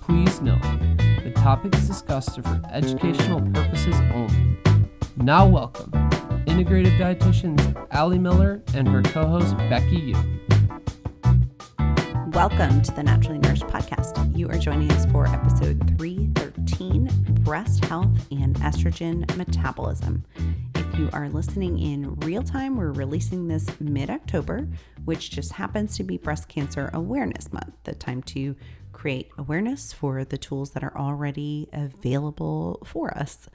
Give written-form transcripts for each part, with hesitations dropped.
Please note, the topics discussed are for educational purposes only. Now welcome, integrative dietitians Ali Miller and her co-host Becky Yeu. Welcome to the Naturally Nourished podcast. You are joining us for episode 313, Breast Health and Estrogen Metabolism. If you are listening in real time, we're releasing this mid-October, which just happens to be Breast Cancer Awareness Month, the time to create awareness for the tools that are already available for us.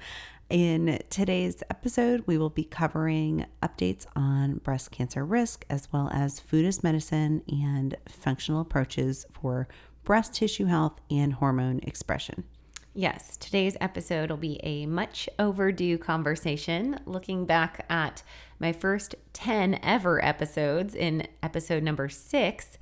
In today's episode, we will be covering updates on breast cancer risk, as well as food as medicine and functional approaches for breast tissue health and hormone expression. Yes, today's episode will be a much overdue conversation, looking back at my first 10 ever episodes in episode number 6,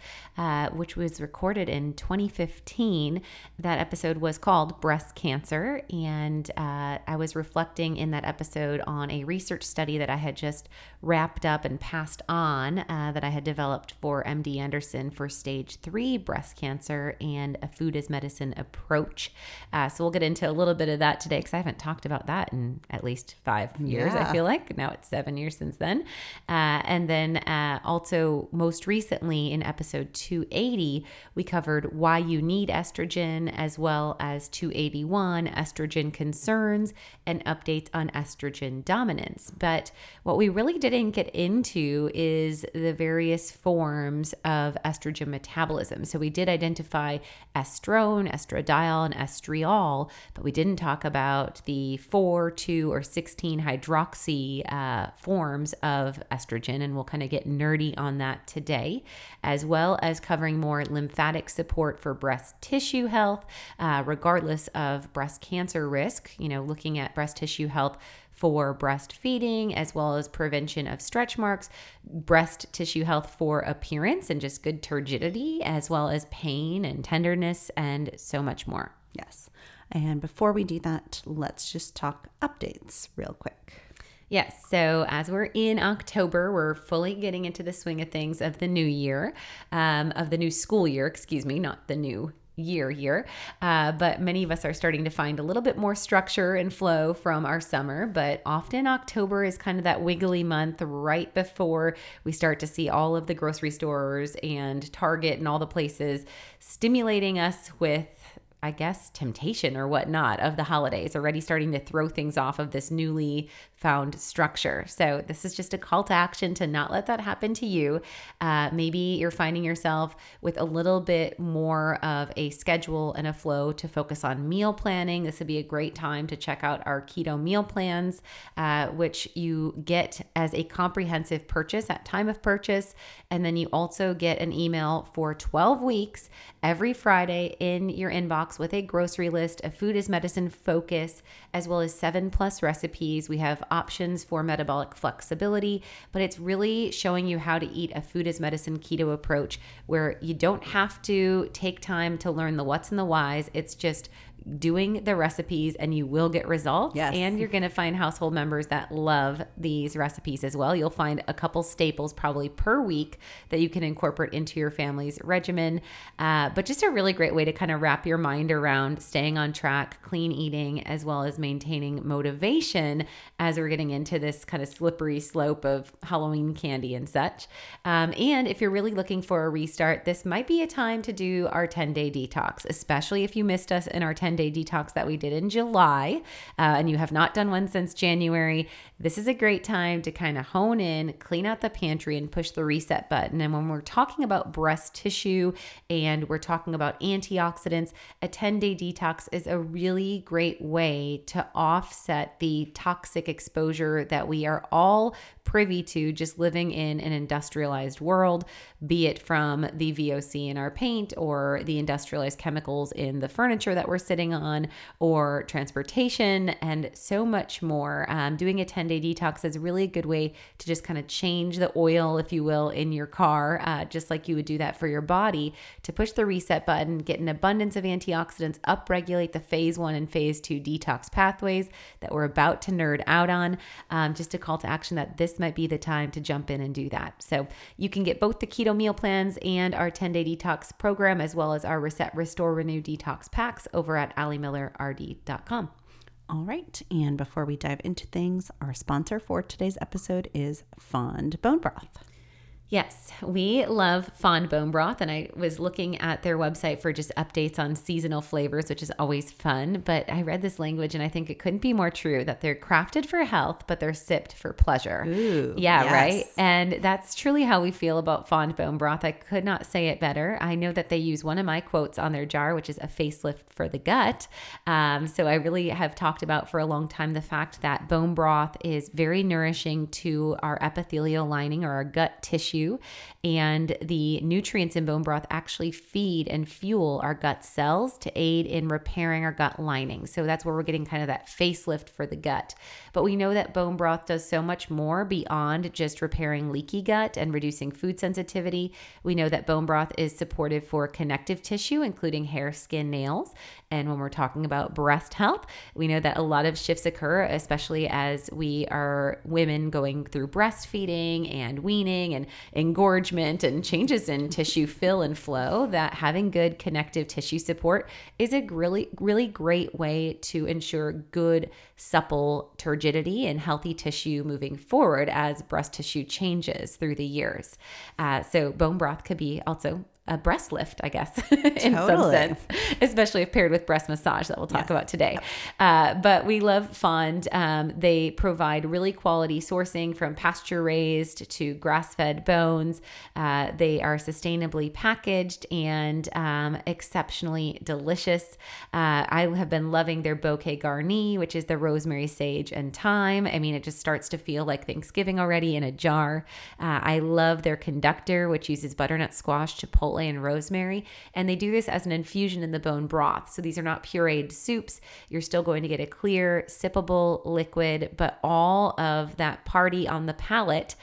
which was recorded in 2015. That episode was called Breast Cancer, and I was reflecting in that episode on a research study that I had just wrapped up and passed on that I had developed for MD Anderson for stage 3 breast cancer and a food as medicine approach. So we'll get into a little bit of that today, because I haven't talked about that in at least 5 years, I feel like. Now it's 7 years since then. And then also most recently in episode 280, we covered why you need estrogen, as well as 281, estrogen concerns, and updates on estrogen dominance. But what we really didn't get into is the various forms of estrogen metabolism. So we did identify estrone, estradiol, and estriol, but we didn't talk about the 4, 2, or 16 hydroxy forms of estrogen, and we'll kind of get nerdy on that today, as well as covering more lymphatic support for breast tissue health, regardless of breast cancer risk, looking at breast tissue health for breastfeeding, as well as prevention of stretch marks, breast tissue health for appearance and just good turgidity, as well as pain and tenderness, and so much more. Yes. And before we do that, let's just talk updates real quick. Yes, so as we're in October, we're fully getting into the swing of things of the new year, of the new school year, not the new year, but many of us are starting to find a little bit more structure and flow from our summer. But often October is kind of that wiggly month right before we start to see all of the grocery stores and Target and all the places stimulating us with, I guess, temptation or whatnot of the holidays, already starting to throw things off of this newly found structure. So this is just a call to action to not let that happen to you. Maybe you're finding yourself with a little bit more of a schedule and a flow to focus on meal planning. This would be a great time to check out our keto meal plans, which you get as a comprehensive purchase at time of purchase. And then you also get an email for 12 weeks every Friday in your inbox with a grocery list, a food as medicine focus, as well as 7+ recipes. We have options for metabolic flexibility, but it's really showing you how to eat a food as medicine keto approach where you don't have to take time to learn the what's and the whys. It's just doing the recipes and you will get results. Yes. And you're going to find household members that love these recipes as well. You'll find a couple staples probably per week that you can incorporate into your family's regimen. But just a really great way to kind of wrap your mind around staying on track, clean eating, as well as maintaining motivation as we're getting into this kind of slippery slope of Halloween candy and such. And if you're really looking for a restart, this might be a time to do our 10-day detox, especially if you missed us in our 10-day detox that we did in July, and you have not done one since January. This is a great time to kind of hone in, clean out the pantry, and push the reset button. And when we're talking about breast tissue and we're talking about antioxidants, a 10-day detox is a really great way to offset the toxic exposure that we are all privy to just living in an industrialized world, be it from the VOC in our paint or the industrialized chemicals in the furniture that we're sitting sitting on, or transportation, and so much more. Doing a 10-day detox is really a good way to just kind of change the oil, if you will, in your car, just like you would do that for your body, to push the reset button, get an abundance of antioxidants, upregulate the phase 1 and phase 2 detox pathways that we're about to nerd out on. Just a call to action that this might be the time to jump in and do that. So you can get both the keto meal plans and our 10-day detox program, as well as our Reset, Restore, Renew detox packs over at AliMillerRD.com. All right, and before we dive into things, our sponsor for today's episode is Fond Bone Broth. Yes, we love Fond Bone Broth, and I was looking at their website for just updates on seasonal flavors, which is always fun, but I read this language and I think it couldn't be more true, that they're crafted for health, but they're sipped for pleasure. Ooh, yeah, yes. Right? And that's truly how we feel about Fond Bone Broth. I could not say it better. I know that they use one of my quotes on their jar, which is a facelift for the gut. So I really have talked about for a long time the fact that bone broth is very nourishing to our epithelial lining, or our gut tissue. And the nutrients in bone broth actually feed and fuel our gut cells to aid in repairing our gut lining. So that's where we're getting kind of that facelift for the gut. But we know that bone broth does so much more beyond just repairing leaky gut and reducing food sensitivity. We know that bone broth is supportive for connective tissue, including hair, skin, nails. And when we're talking about breast health, we know that a lot of shifts occur, especially as we are women going through breastfeeding and weaning and engorgement and changes in tissue fill and flow, that having good connective tissue support is a really, really great way to ensure good, supple turgidity and healthy tissue moving forward as breast tissue changes through the years. So bone broth could be also a breast lift, I guess, in some sense, especially if paired with breast massage that we'll talk about today. Yep. But we love Fond. They provide really quality sourcing from pasture-raised to grass-fed bones. They are sustainably packaged and exceptionally delicious. I have been loving their bouquet garni, which is the rosemary, sage, and thyme. I mean, it just starts to feel like Thanksgiving already in a jar. I love their conductor, which uses butternut squash, chipotle, and rosemary, and they do this as an infusion in the bone broth. So these are not pureed soups. You're still going to get a clear, sippable liquid, but all of that party on the palate,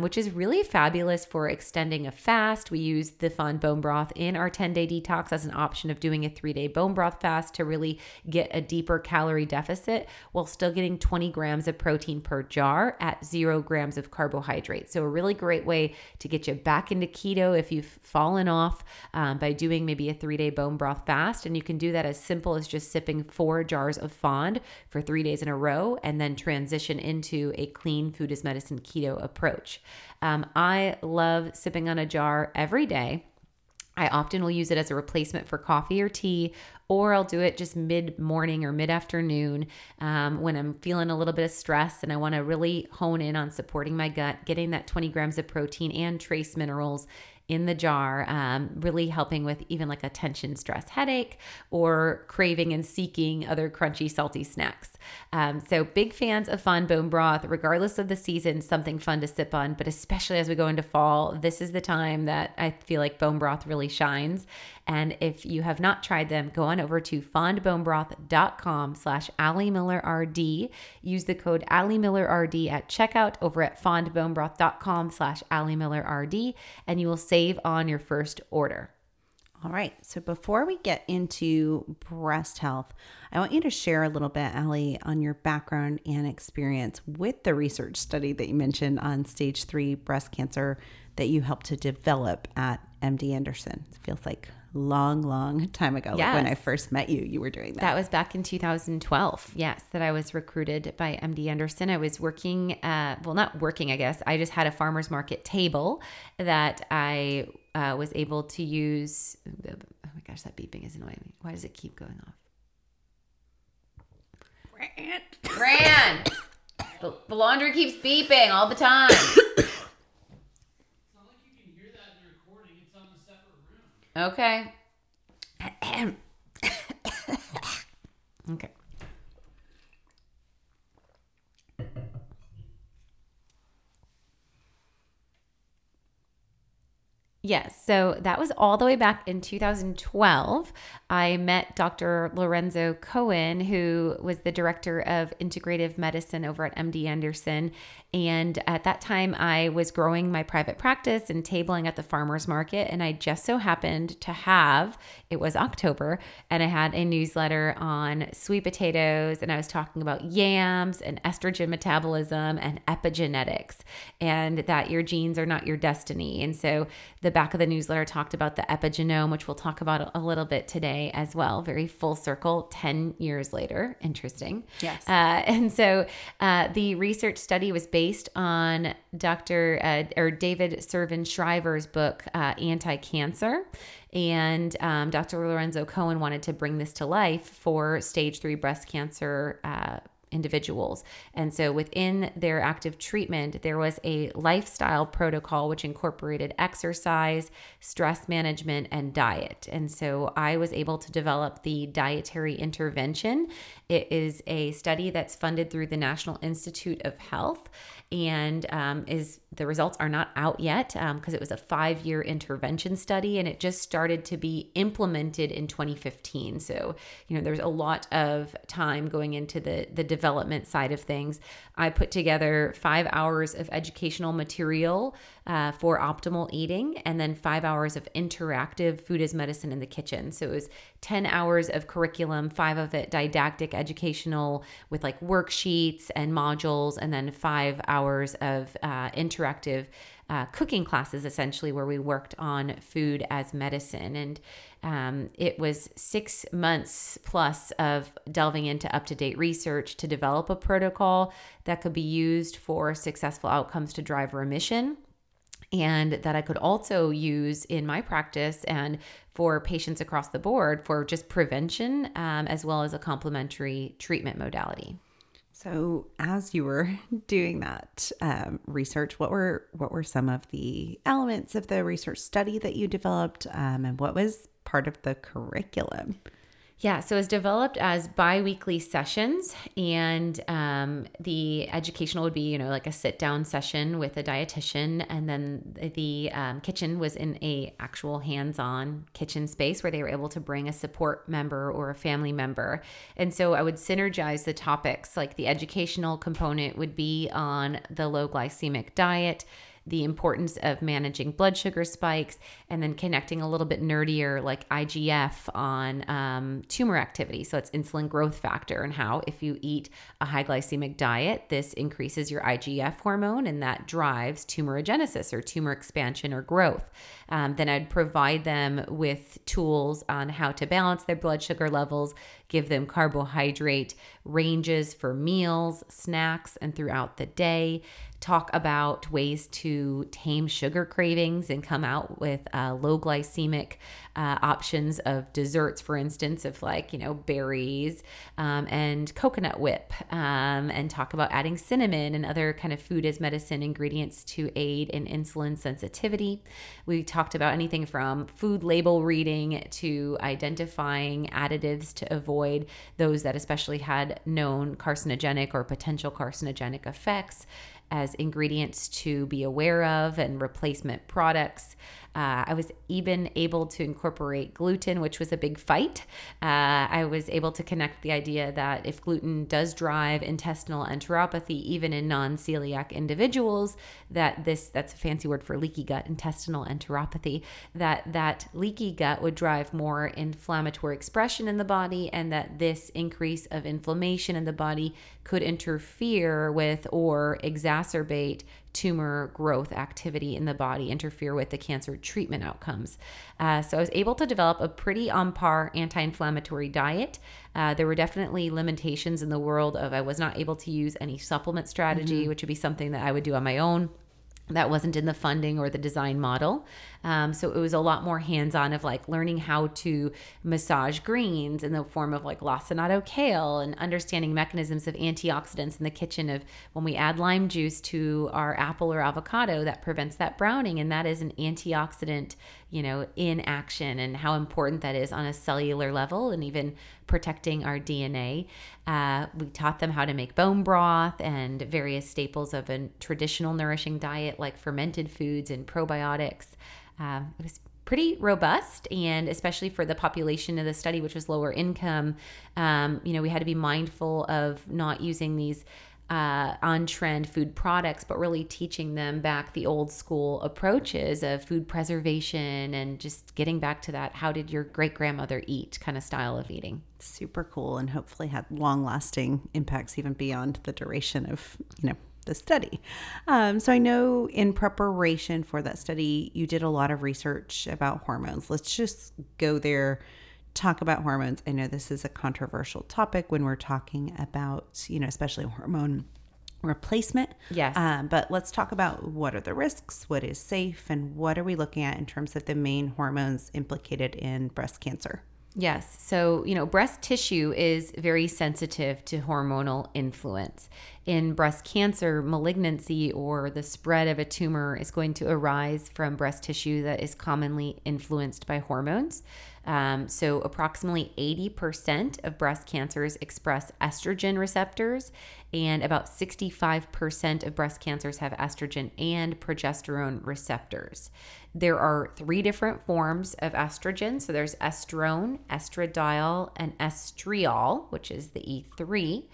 which is really fabulous for extending a fast. We use the Fond Bone Broth in our 10-day detox as an option of doing a 3-day bone broth fast to really get a deeper calorie deficit while still getting 20 grams of protein per jar at 0 grams of carbohydrate. So a really great way to get you back into keto if you've fallen off by doing maybe a 3-day bone broth fast. And you can do that as simple as just sipping 4 jars of Fond for 3 days in a row and then transition into a clean food as medicine keto approach. I love sipping on a jar every day. I often will use it as a replacement for coffee or tea, or I'll do it just mid-morning or mid-afternoon when I'm feeling a little bit of stress and I want to really hone in on supporting my gut, getting that 20 grams of protein and trace minerals in the jar, really helping with even like a tension stress headache or craving and seeking other crunchy, salty snacks. So big fans of Fond Bone Broth, regardless of the season, something fun to sip on, but especially as we go into fall, this is the time that I feel like bone broth really shines. And if you have not tried them, go on over to FondBoneBroth.com/AliMillerRD. Use the code AliMillerRD at checkout over at FondBoneBroth.com/AliMillerRD, and you will save on your first order. All right. So before we get into breast health, I want you to share a little bit, Ali, on your background and experience with the research study that you mentioned on stage 3 breast cancer that you helped to develop at MD Anderson. It feels like long time ago. Yes. Like when I first met you, you were doing that. That was back in 2012. Yes, that I was recruited by MD Anderson. I was working, well, not working, I guess. I just had a farmer's market table that I was able to use. Oh my gosh, that beeping is annoying me. Why does it keep going off? Grant! The laundry keeps beeping all the time. Okay. Okay. Yes. So that was all the way back in 2012. I met Dr. Lorenzo Cohen, who was the director of integrative medicine over at MD Anderson. And at that time, I was growing my private practice and tabling at the farmer's market. And I just so happened to have, it was October, and I had a newsletter on sweet potatoes. And I was talking about yams and estrogen metabolism and epigenetics, and that your genes are not your destiny. And so the back of the newsletter talked about the epigenome, which we'll talk about a little bit today as well. Very full circle, 10 years later. Interesting. Yes. And so the research study was based on David Servan-Shriver's book, Anti-Cancer. And Dr. Lorenzo Cohen wanted to bring this to life for stage 3 breast cancer individuals. And so within their active treatment, there was a lifestyle protocol which incorporated exercise, stress management, and diet. And so I was able to develop the dietary intervention. It is a study that's funded through the National Institute of Health, and the results are not out yet because it was a 5-year intervention study, and it just started to be implemented in 2015. So, there's a lot of time going into the development side of things. I put together 5 hours of educational material for optimal eating, and then 5 hours of interactive food as medicine in the kitchen. So it was 10 hours of curriculum, 5 of it didactic, educational, with like worksheets and modules, and then 5 hours of interactive cooking classes, essentially, where we worked on food as medicine. And it was 6 months plus of delving into up-to-date research to develop a protocol that could be used for successful outcomes to drive remission, and that I could also use in my practice and for patients across the board for just prevention, as well as a complementary treatment modality. So as you were doing that research, what were some of the elements of the research study that you developed, and what was part of the curriculum? Yeah, so it's developed as bi-weekly sessions, and the educational would be, like a sit-down session with a dietitian, and then the kitchen was in a actual hands-on kitchen space where they were able to bring a support member or a family member. And so I would synergize the topics, like the educational component would be on the low glycemic diet, the importance of managing blood sugar spikes, and then connecting a little bit nerdier, like IGF, on tumor activity. So it's insulin growth factor, and how if you eat a high glycemic diet, this increases your IGF hormone, and that drives tumorigenesis or tumor expansion or growth. Then I'd provide them with tools on how to balance their blood sugar levels, give them carbohydrate ranges for meals, snacks, and throughout the day. Talk about ways to tame sugar cravings and come out with low glycemic options of desserts, for instance, of berries and coconut whip, and talk about adding cinnamon and other kind of food as medicine ingredients to aid in insulin sensitivity. We talked about anything from food label reading to identifying additives to avoid, those that especially had known carcinogenic or potential carcinogenic effects, as ingredients to be aware of and replacement products. I was even able to incorporate gluten, which was a big fight. I was able to connect the idea that if gluten does drive intestinal enteropathy, even in non-celiac individuals, that's a fancy word for leaky gut, intestinal enteropathy, that leaky gut would drive more inflammatory expression in the body, and that this increase of inflammation in the body could interfere with or exacerbate tumor growth activity in the body, interfere with the cancer treatment outcomes. So I was able to develop a pretty on par anti-inflammatory diet. There were definitely limitations in the world of I was not able to use any supplement strategy, which would be something that I would do on my own. That wasn't in the funding or the design model. So it was a lot more hands-on of learning how to massage greens in the form of lacinato kale, and understanding mechanisms of antioxidants in the kitchen of when we add lime juice to our apple or avocado, that prevents that browning. And that is an antioxidant, in action, and how important that is on a cellular level, and even protecting our DNA. We taught them how to make bone broth and various staples of a traditional nourishing diet, like fermented foods and probiotics. It was pretty robust, and especially for the population of the study, which was lower income, we had to be mindful of not using these on-trend food products, but really teaching them back the old school approaches of food preservation and just getting back to that how did your great-grandmother eat kind of style of eating. Super cool, and hopefully had long-lasting impacts even beyond the duration of, the study. So I know in preparation for that study, you did a lot of research about hormones. Let's just go there, talk about hormones. I know this is a controversial topic when we're talking about, especially hormone replacement. Yes. But let's talk about what are the risks, what is safe, and what are we looking at in terms of the main hormones implicated in breast cancer? Yes. So, breast tissue is very sensitive to hormonal influence. In breast cancer, malignancy or the spread of a tumor is going to arise from breast tissue that is commonly influenced by hormones. So approximately 80% of breast cancers express estrogen receptors, and about 65% of breast cancers have estrogen and progesterone receptors. There are three different forms of estrogen. So there's estrone, estradiol, and estriol, which is the E3.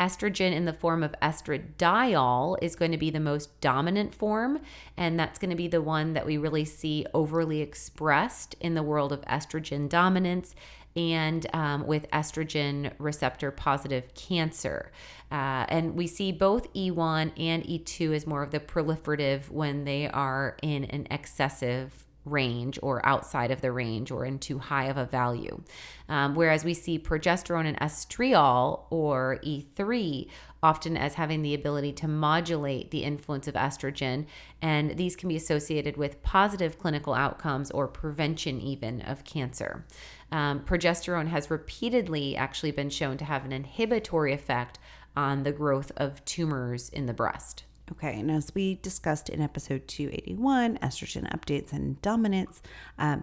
Estrogen in the form of estradiol is going to be the most dominant form, and that's going to be the one that we really see overly expressed in the world of estrogen dominance and with estrogen receptor positive cancer. And we see both E1 and E2 as more of the proliferative when they are in an excessive range or outside of the range or in too high of a value. Whereas we see progesterone and estriol or E3 often as having the ability to modulate the influence of estrogen, and these can be associated with positive clinical outcomes or prevention even of cancer. Progesterone has repeatedly actually been shown to have an inhibitory effect on the growth of tumors in the breast. Okay, and as we discussed in episode 281, estrogen updates and dominance,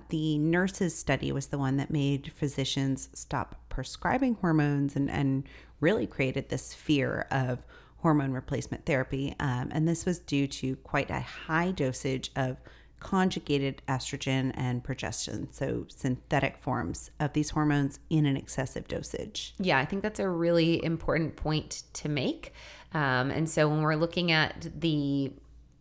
the nurses study was the one that made physicians stop prescribing hormones and really created this fear of hormone replacement therapy. And this was due to quite a high dosage of conjugated estrogen and progesterone, so synthetic forms of these hormones in an excessive dosage. Yeah, I think that's a really important point to make. And so when we're looking at the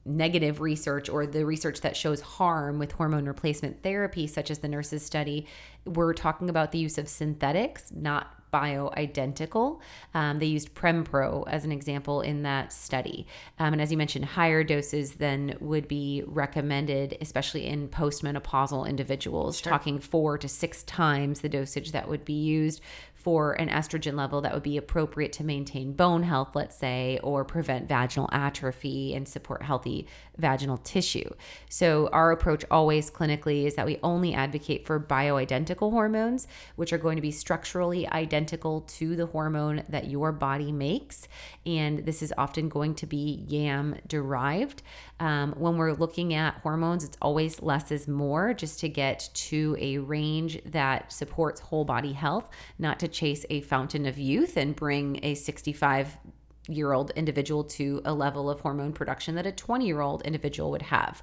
negative research or the research that shows harm with hormone replacement therapy, such as the nurses study, we're talking about the use of synthetics, not bioidentical. They used Prempro as an example in that study. And as you mentioned, higher doses than would be recommended, especially in postmenopausal individuals, sure, talking 4 to 6 times the dosage that would be used for an estrogen level that would be appropriate to maintain bone health, let's say, or prevent vaginal atrophy and support healthy vaginal tissue. So our approach always clinically is that we only advocate for bioidentical hormones, which are going to be structurally identical to the hormone that your body makes. And this is often going to be YAM derived. When we're looking at hormones, it's always less is more, just to get to a range that supports whole body health, not to chase a fountain of youth and bring a 65-year-old individual to a level of hormone production that a 20-year-old individual would have.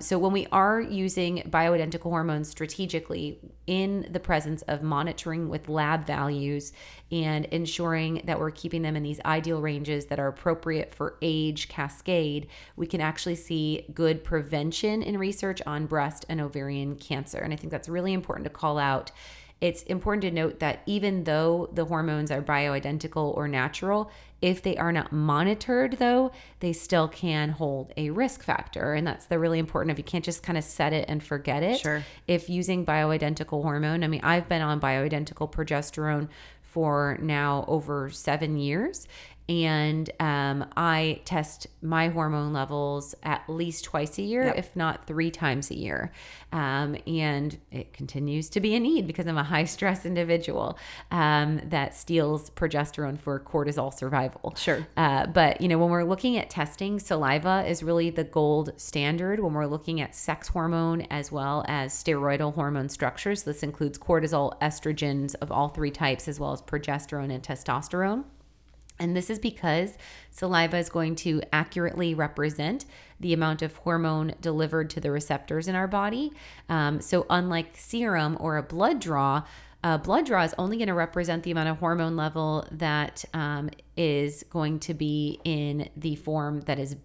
So when we are using bioidentical hormones strategically in the presence of monitoring with lab values and ensuring that we're keeping them in these ideal ranges that are appropriate for age cascade, we can actually see good prevention in research on breast and ovarian cancer. And I think that's really important to call out. It's important to note that even though the hormones are bioidentical or natural, if they are not monitored, though, they still can hold a risk factor. And that's the really important of, you can't just kind of set it and forget it. Sure. If using bioidentical hormone, I've been on bioidentical progesterone for now over 7 years. And I test my hormone levels at least twice a year, yep, if not 3 times a year. And it continues to be a need because I'm a high-stress individual that steals progesterone for cortisol survival. Sure. But, when we're looking at testing, saliva is really the gold standard when we're looking at sex hormone as well as steroidal hormone structures. This includes cortisol, estrogens of all 3 types, as well as progesterone and testosterone. And this is because saliva is going to accurately represent the amount of hormone delivered to the receptors in our body. So unlike serum or a blood draw, is only going to represent the amount of hormone level that is going to be in the form that is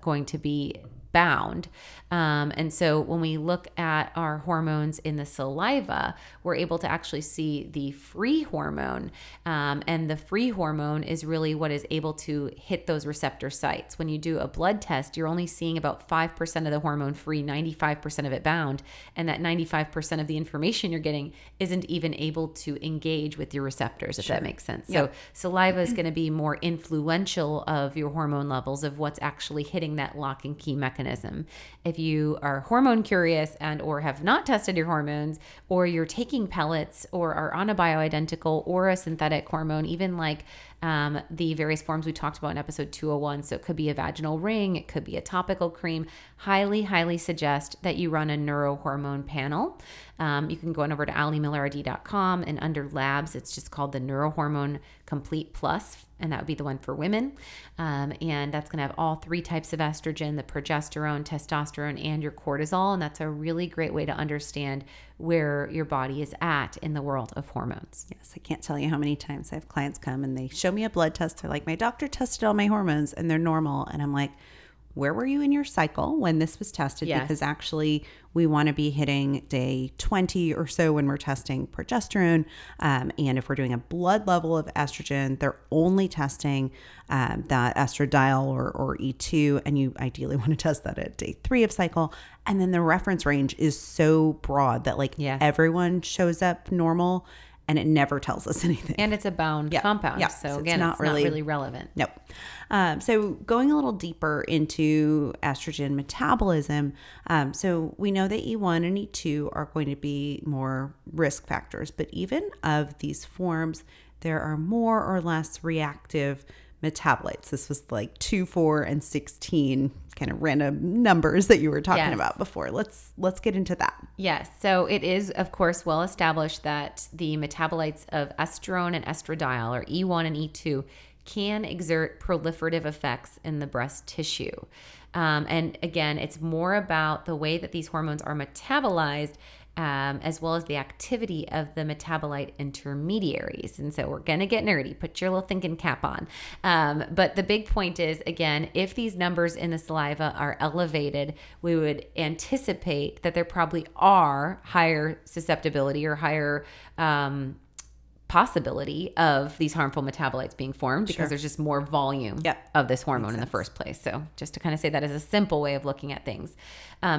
going to be bound. And so when we look at our hormones in the saliva, we're able to actually see the free hormone. And the free hormone is really what is able to hit those receptor sites. When you do a blood test, you're only seeing about 5% of the hormone free, 95% of it bound. And that 95% of the information you're getting isn't even able to engage with your receptors, if that makes sense. Yeah. So saliva is going to be more influential of your hormone levels of what's actually hitting that lock and key mechanism. If you are hormone curious and or have not tested your hormones, or you're taking pellets or are on a bioidentical or a synthetic hormone, even like the various forms we talked about in episode 201, so it could be a vaginal ring, it could be a topical cream, highly suggest that you run a neurohormone panel. You can go on over to AliMillerRD.com, and under labs, it's just called the Neurohormone Complete Plus, and that would be the one for women. And that's going to have all three types of estrogen, the progesterone, testosterone, and your cortisol. And that's a really great way to understand where your body is at in the world of hormones. Yes, I can't tell you how many times I have clients come and they show me a blood test. They're like, my doctor tested all my hormones and they're normal. And I'm like, where were you in your cycle when this was tested? Yes. Because actually we want to be hitting day 20 or so when we're testing progesterone. And if we're doing a blood level of estrogen, they're only testing that estradiol or E2. And you ideally want to test that at day 3 of cycle. And then the reference range is so broad that everyone shows up normal. And it never tells us anything. And it's a bound compound. Yeah. So again, it's not really relevant. Nope. So going a little deeper into estrogen metabolism, so we know that E1 and E2 are going to be more risk factors. But even of these forms, there are more or less reactive metabolites. This was like 2, 4, and 16 kind of random numbers that you were talking about before. Let's get into that. Yes. So it is, of course, well established that the metabolites of estrone and estradiol, or E1 and E2, can exert proliferative effects in the breast tissue. And again, it's more about the way that these hormones are metabolized, as well as the activity of the metabolite intermediaries. And so we're going to get nerdy. Put your little thinking cap on. But the big point is, again, if these numbers in the saliva are elevated, we would anticipate that there probably are higher susceptibility or higher possibility of these harmful metabolites being formed, because there's just more volume of this hormone in the first place. So just to kind of say that as a simple way of looking at things.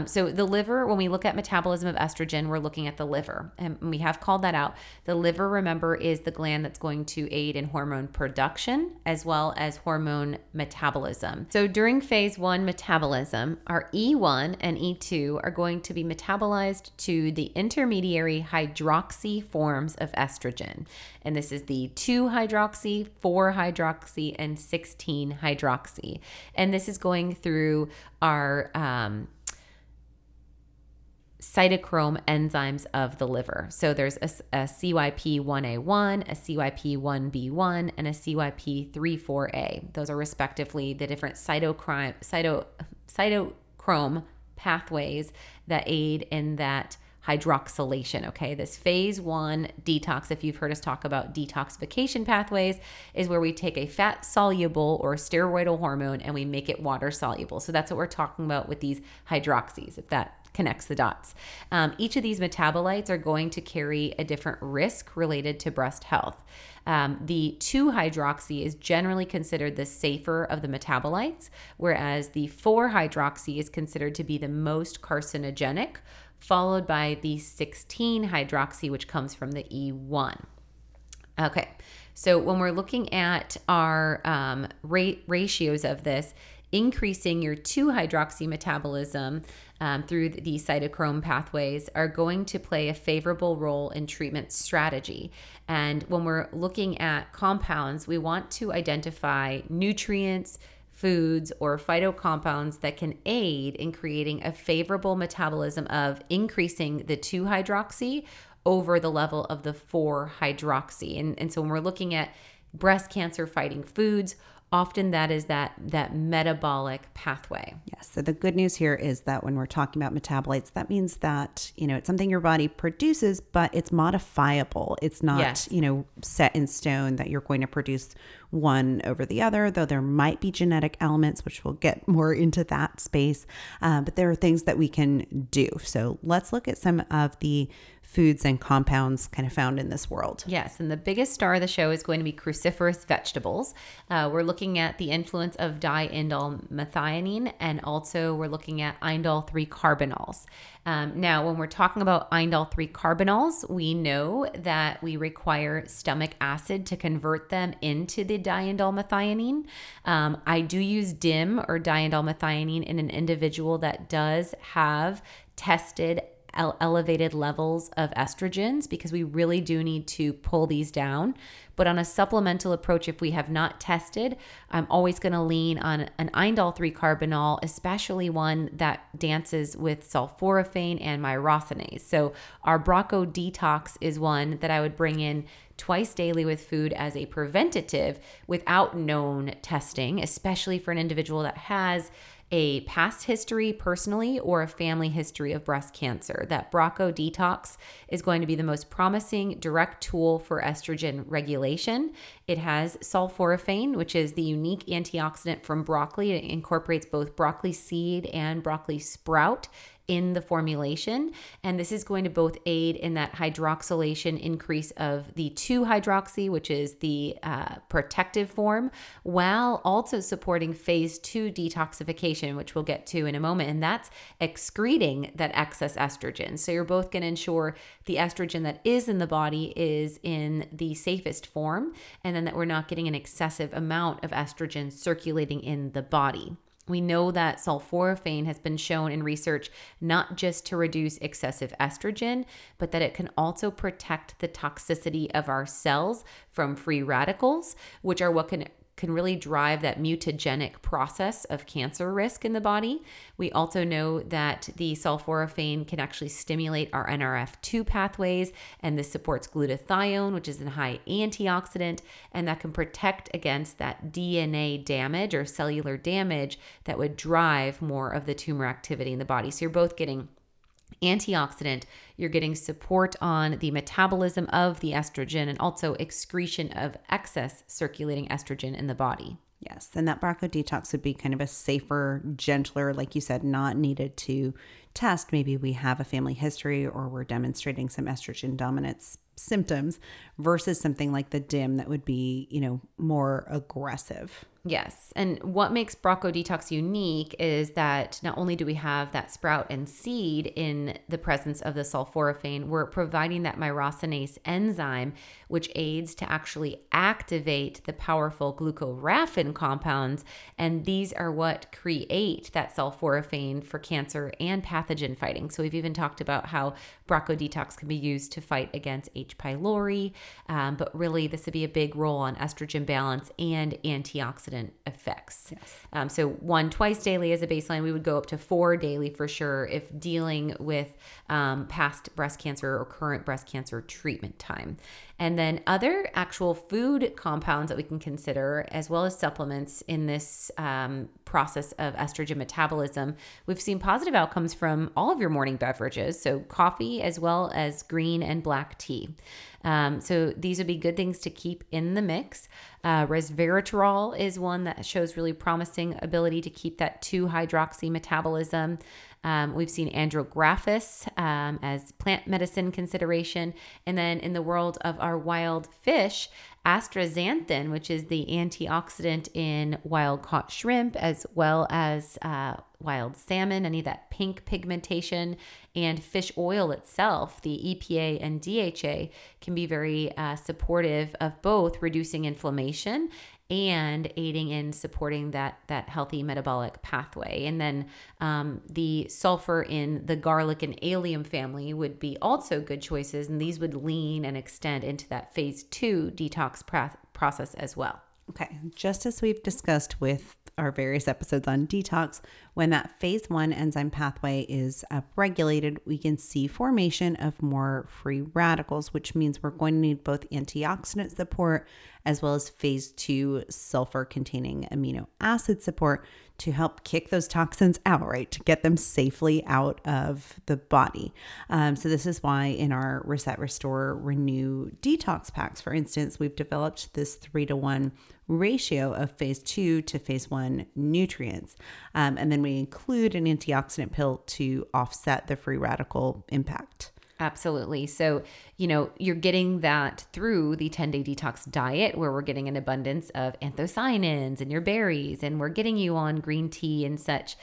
So the liver, when we look at metabolism of estrogen, we're looking at the liver, and we have called that out. The liver, remember, is the gland that's going to aid in hormone production as well as hormone metabolism. So during phase 1 metabolism, our E1 and E2 are going to be metabolized to the intermediary hydroxy forms of estrogen. And this is the 2-hydroxy, 4-hydroxy, and 16-hydroxy. And this is going through our cytochrome enzymes of the liver. So there's a CYP1A1, a CYP1B1, and a CYP34A. Those are respectively the different cytochrome pathways that aid in that hydroxylation. Okay, this phase 1 detox, if you've heard us talk about detoxification pathways, is where we take a fat soluble or steroidal hormone and we make it water soluble. So that's what we're talking about with these hydroxys, if that connects the dots. Each of these metabolites are going to carry a different risk related to breast health. The 2-hydroxy is generally considered the safer of the metabolites, whereas the 4-hydroxy is considered to be the most carcinogenic, followed by the 16-hydroxy, which comes from the E1. Okay, so when we're looking at our ratios of this, increasing your 2-hydroxy metabolism through the cytochrome pathways are going to play a favorable role in treatment strategy. And when we're looking at compounds, we want to identify nutrients, foods, or phytocompounds that can aid in creating a favorable metabolism of increasing the 2-hydroxy over the level of the 4-hydroxy. And so when we're looking at breast cancer fighting foods. Often that is that metabolic pathway. Yes. So the good news here is that when we're talking about metabolites, that means that, it's something your body produces, but it's modifiable. It's not, set in stone that you're going to produce one over the other, though there might be genetic elements, which we'll get more into that space. But there are things that we can do. So let's look at some of the foods and compounds kind of found in this world. Yes, and the biggest star of the show is going to be cruciferous vegetables. We're looking at the influence of diindolmethionine, and also we're looking at indole-3-carbanols. Now, when we're talking about indole-3-carbanols, we know that we require stomach acid to convert them into the diindolmethionine. I do use DIM or diindolmethionine in an individual that does have tested elevated levels of estrogens, because we really do need to pull these down. But on a supplemental approach, if we have not tested, I'm always going to lean on an indole-3-carbinol, especially one that dances with sulforaphane and myrosinase. So our Brocco Detox is one that I would bring in twice daily with food as a preventative without known testing, especially for an individual that has a past history personally or a family history of breast cancer. That Brocco Detox is going to be the most promising direct tool for estrogen regulation. It has sulforaphane, which is the unique antioxidant from broccoli. It incorporates both broccoli seed and broccoli sprout in the formulation, and this is going to both aid in that hydroxylation increase of the 2-hydroxy, which is the protective form, while also supporting phase 2 detoxification, which we'll get to in a moment, and that's excreting that excess estrogen. So you're both going to ensure the estrogen that is in the body is in the safest form, and then that we're not getting an excessive amount of estrogen circulating in the body. We know that sulforaphane has been shown in research not just to reduce excessive estrogen, but that it can also protect the toxicity of our cells from free radicals, which are what can really drive that mutagenic process of cancer risk in the body. We also know that the sulforaphane can actually stimulate our NRF2 pathways, and this supports glutathione, which is a high antioxidant, and that can protect against that DNA damage or cellular damage that would drive more of the tumor activity in the body. So you're both getting antioxidant, you're getting support on the metabolism of the estrogen, and also excretion of excess circulating estrogen in the body. Yes, and that Brocco Detox would be kind of a safer, gentler, like you said, not needed to test. Maybe we have a family history or we're demonstrating some estrogen dominance symptoms, versus something like the DIM that would be, more aggressive. Yes. And what makes Brocco Detox unique is that not only do we have that sprout and seed in the presence of the sulforaphane, we're providing that myrosinase enzyme, which aids to actually activate the powerful glucoraphin compounds. And these are what create that sulforaphane for cancer and pathogen fighting. So we've even talked about how Brocco Detox can be used to fight against H. pylori, but really this would be a big role on estrogen balance and antioxidant effects. Yes. So one twice daily as a baseline. We would go up to 4 daily for sure if dealing with past breast cancer or current breast cancer treatment time. And then other actual food compounds that we can consider, as well as supplements in this process of estrogen metabolism. We've seen positive outcomes from all of your morning beverages, so coffee as well as green and black tea. So these would be good things to keep in the mix. Resveratrol is one that shows really promising ability to keep that 2-hydroxy metabolism. We've seen andrographis as plant medicine consideration. And then in the world of our wild fish, astaxanthin, which is the antioxidant in wild caught shrimp, as well as wild salmon, any of that pink pigmentation, and fish oil itself, the EPA and DHA, can be very supportive of both reducing inflammation and aiding in supporting that healthy metabolic pathway. And then the sulfur in the garlic and allium family would be also good choices, and these would lean and extend into that phase 2 detox process as well. Okay, just as we've discussed with our various episodes on detox, when that phase one enzyme pathway is upregulated, we can see formation of more free radicals, which means we're going to need both antioxidant support as well as phase two sulfur-containing amino acid support to help kick those toxins out, right? To get them safely out of the body. So this is why in our Reset, Restore, Renew detox packs, for instance, we've developed this 3-to-1 ratio of phase two to phase one nutrients. And then we include an antioxidant pill to offset the free radical impact. Absolutely. So, you know, you're getting that through the 10-day detox diet where we're getting an abundance of anthocyanins and your berries, and we're getting you on green tea and such.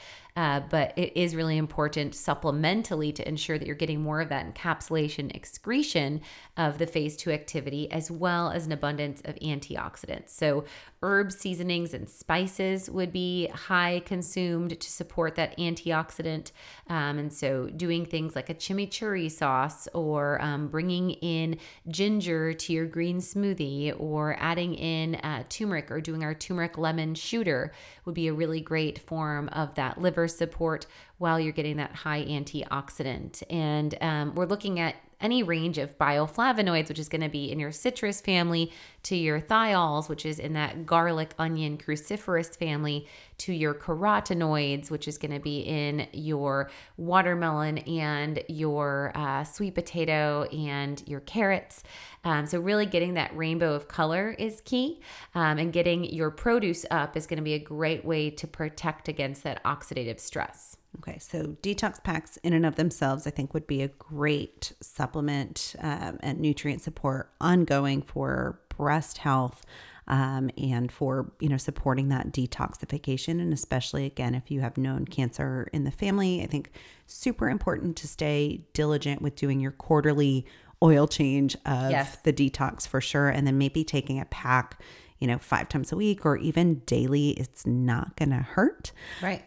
But it is really important supplementally to ensure that you're getting more of that encapsulation, excretion of the phase two activity, as well as an abundance of antioxidants. So herbs, seasonings, and spices would be high consumed to support that antioxidant. And so doing things like a chimichurri sauce, or bringing in ginger to your green smoothie, or adding in turmeric, or doing our turmeric lemon shooter would be a really great form of that liver support while you're getting that high antioxidant. And we're looking at any range of bioflavonoids, which is going to be in your citrus family, to your thiols, which is in that garlic, onion, cruciferous family, to your carotenoids, which is going to be in your watermelon and your sweet potato and your carrots. So really getting that rainbow of color is key, and getting your produce up is going to be a great way to protect against that oxidative stress. Okay, so detox packs in and of themselves, I think, would be a great supplement and nutrient support ongoing for breast health and for, you know, supporting that detoxification. And especially, again, if you have known cancer in the family, I think super important to stay diligent with doing your quarterly oil change of the detox for sure. And then maybe taking a pack, you know, 5 times a week or even daily, it's not going to hurt. Right.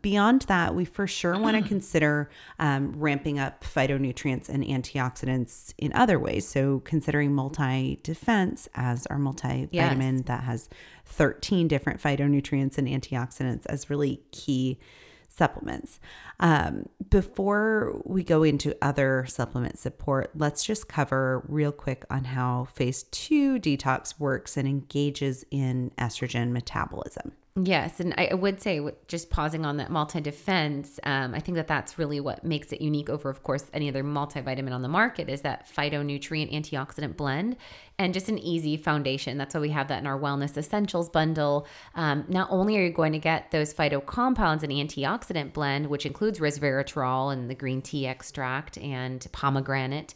Beyond that, we for sure want to consider ramping up phytonutrients and antioxidants in other ways. So considering multi-defense as our multivitamin that has 13 different phytonutrients and antioxidants as really key supplements. Before we go into other supplement support, let's just cover real quick on how phase two detox works and engages in estrogen metabolism. Yes. And I would say, just pausing on that multi-defense, I think that that's really what makes it unique over, of course, any other multivitamin on the market, is that phytonutrient antioxidant blend and just an easy foundation. That's why we have that in our Wellness Essentials bundle. Not only are you going to get those phyto compounds and antioxidant blend, which includes resveratrol and the green tea extract and pomegranate,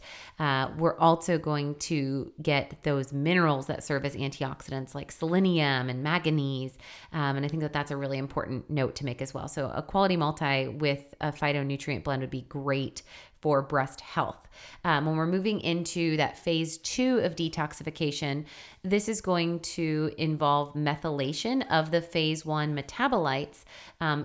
we're also going to get those minerals that serve as antioxidants like selenium and manganese. And I think that that's a really important note to make as well. So a quality multi with a phytonutrient blend would be great for breast health. When we're moving into that phase two of detoxification, this is going to involve methylation of the phase one metabolites,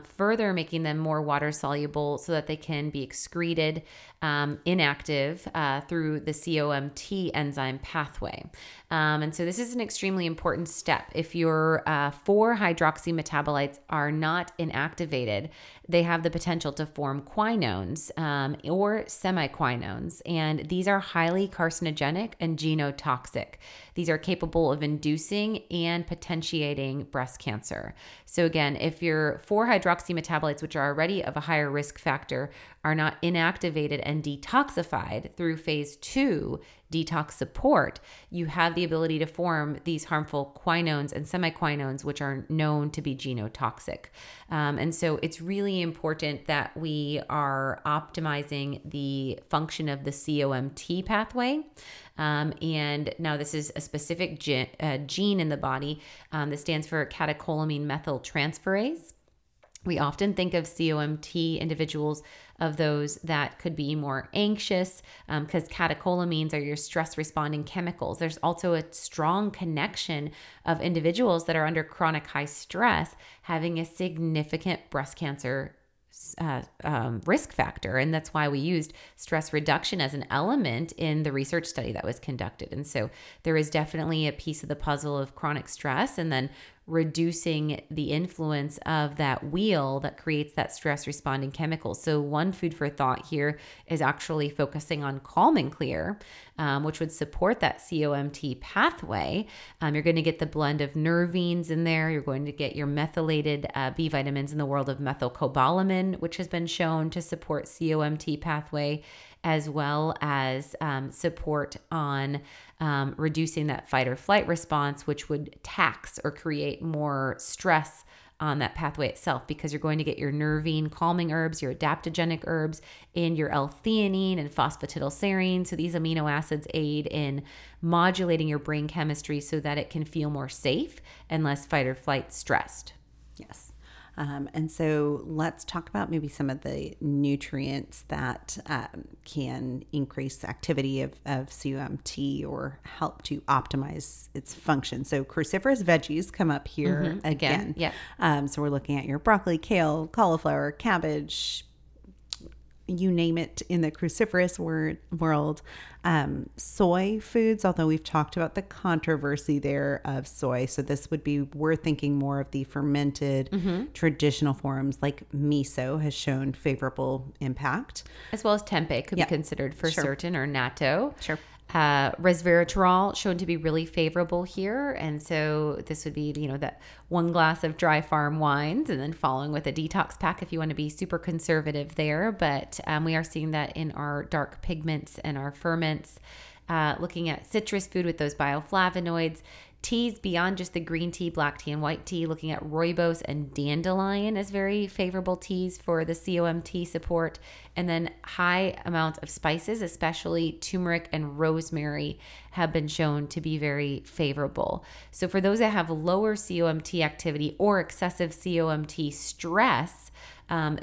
further making them more water soluble so that they can be excreted inactive through the COMT enzyme pathway. And so this is an extremely important step. If your 4-hydroxy metabolites are not inactivated, they have the potential to form quinones or semiquinones. And these are highly carcinogenic and genotoxic. These are capable of inducing and potentiating breast cancer. So again, if your 4-hydroxy metabolites, which are already of a higher risk factor, are not inactivated and detoxified through phase two detox support, you have the ability to form these harmful quinones and semiquinones, which are known to be genotoxic. And so it's really important that we are optimizing the function of the COMT pathway. And now this is a specific gene in the body that stands for catecholamine methyltransferase. We often think of COMT individuals of those that could be more anxious, because catecholamines are your stress responding chemicals. There's also a strong connection of individuals that are under chronic high stress having a significant breast cancer risk factor. And that's why we used stress reduction as an element in the research study that was conducted. And so there is definitely a piece of the puzzle of chronic stress and then reducing the influence of that wheel that creates that stress responding chemical. So one food for thought here is actually focusing on Calm and Clear, which would support that COMT pathway. You're going to get the blend of nervines in there. You're going to get your methylated B vitamins in the world of methylcobalamin, which has been shown to support COMT pathway, as well as support on reducing that fight or flight response, which would tax or create more stress on that pathway itself, because you're going to get your nervine calming herbs, your adaptogenic herbs, and your L-theanine and phosphatidylserine. So these amino acids aid in modulating your brain chemistry so that it can feel more safe and less fight or flight stressed. Yes. And so let's talk about maybe some of the nutrients that can increase activity of COMT or help to optimize its function. So cruciferous veggies come up here again. Yeah. So we're looking at your broccoli, kale, cauliflower, cabbage, you name it in the cruciferous world. Soy foods, although we've talked about the controversy there of soy. So this would be, we're thinking more of the fermented traditional forms, like miso has shown favorable impact. As well as tempeh could be considered for certain, or natto. Resveratrol shown to be really favorable here. And so this would be, you know, that one glass of dry farm wines and then following with a detox pack if you want to be super conservative there. But we are seeing that in our dark pigments and our ferments. Looking at citrus food with those bioflavonoids. Teas beyond just the green tea, black tea, and white tea, looking at rooibos and dandelion as very favorable teas for the COMT support. And then high amounts of spices, especially turmeric and rosemary, have been shown to be very favorable. So for those that have lower COMT activity or excessive COMT stress,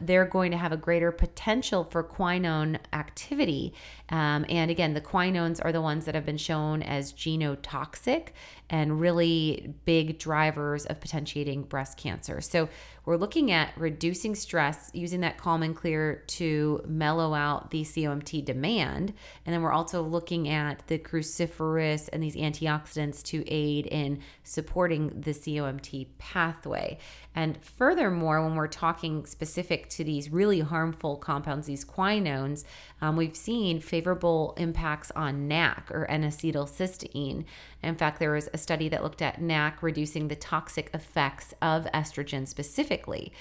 they're going to have a greater potential for quinone activity. And again, the quinones are the ones that have been shown as genotoxic and really big drivers of potentiating breast cancer. So we're looking at reducing stress, using that Calm and Clear to mellow out the COMT demand. And then we're also looking at the cruciferous and these antioxidants to aid in supporting the COMT pathway. And furthermore, when we're talking specific to these really harmful compounds, these quinones, we've seen favorable impacts on NAC, or N-acetylcysteine. In fact, there was a study that looked at NAC reducing the toxic effects of estrogen specifically.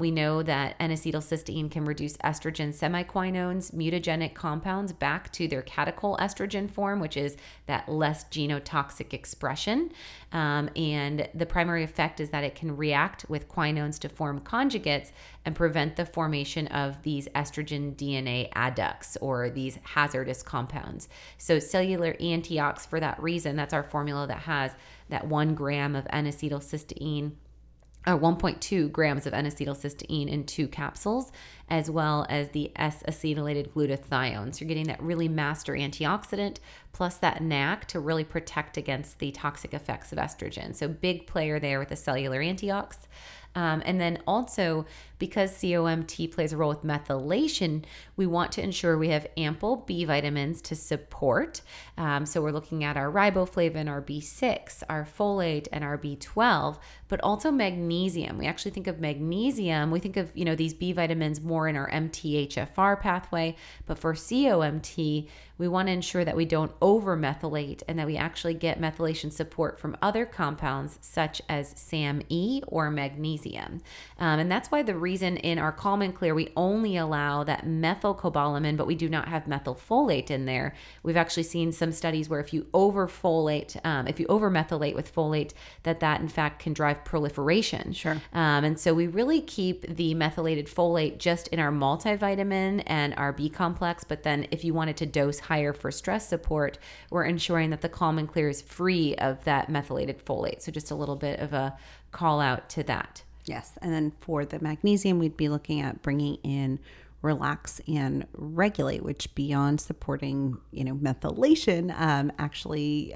We know that N-acetylcysteine can reduce estrogen semiquinones, mutagenic compounds, back to their catechol estrogen form, which is that less genotoxic expression. And the primary effect is that it can react with quinones to form conjugates and prevent the formation of these estrogen DNA adducts, or these hazardous compounds. So cellular antioxidants, for that reason, that's our formula that has that 1 gram of N-acetylcysteine, or 1.2 grams of N-acetylcysteine in 2 capsules, as well as the S-acetylated glutathione. So you're getting that really master antioxidant plus that NAC to really protect against the toxic effects of estrogen. So big player there with the cellular antioxidants. And then also, because COMT plays a role with methylation, we want to ensure we have ample B vitamins to support. So we're looking at our riboflavin, our B6, our folate, and our B12, but also magnesium. We actually think of magnesium, we think of, you know, these B vitamins more in our MTHFR pathway, but for COMT, we want to ensure that we don't over-methylate and that we actually get methylation support from other compounds such as SAMe or magnesium. And that's why the reason in our Calm and Clear, we only allow that methylcobalamin, but we do not have methylfolate in there. We've actually seen some studies where if you over-folate, if you over-methylate with folate, that in fact can drive proliferation. Sure. And so we really keep the methylated folate just in our multivitamin and our B complex, but then if you wanted to dose higher for stress support, we're ensuring that the Calm and Clear is free of that methylated folate. So just a little bit of a call out to that. Yes. And then for the magnesium, we'd be looking at bringing in relax and regulate, which beyond supporting, methylation, actually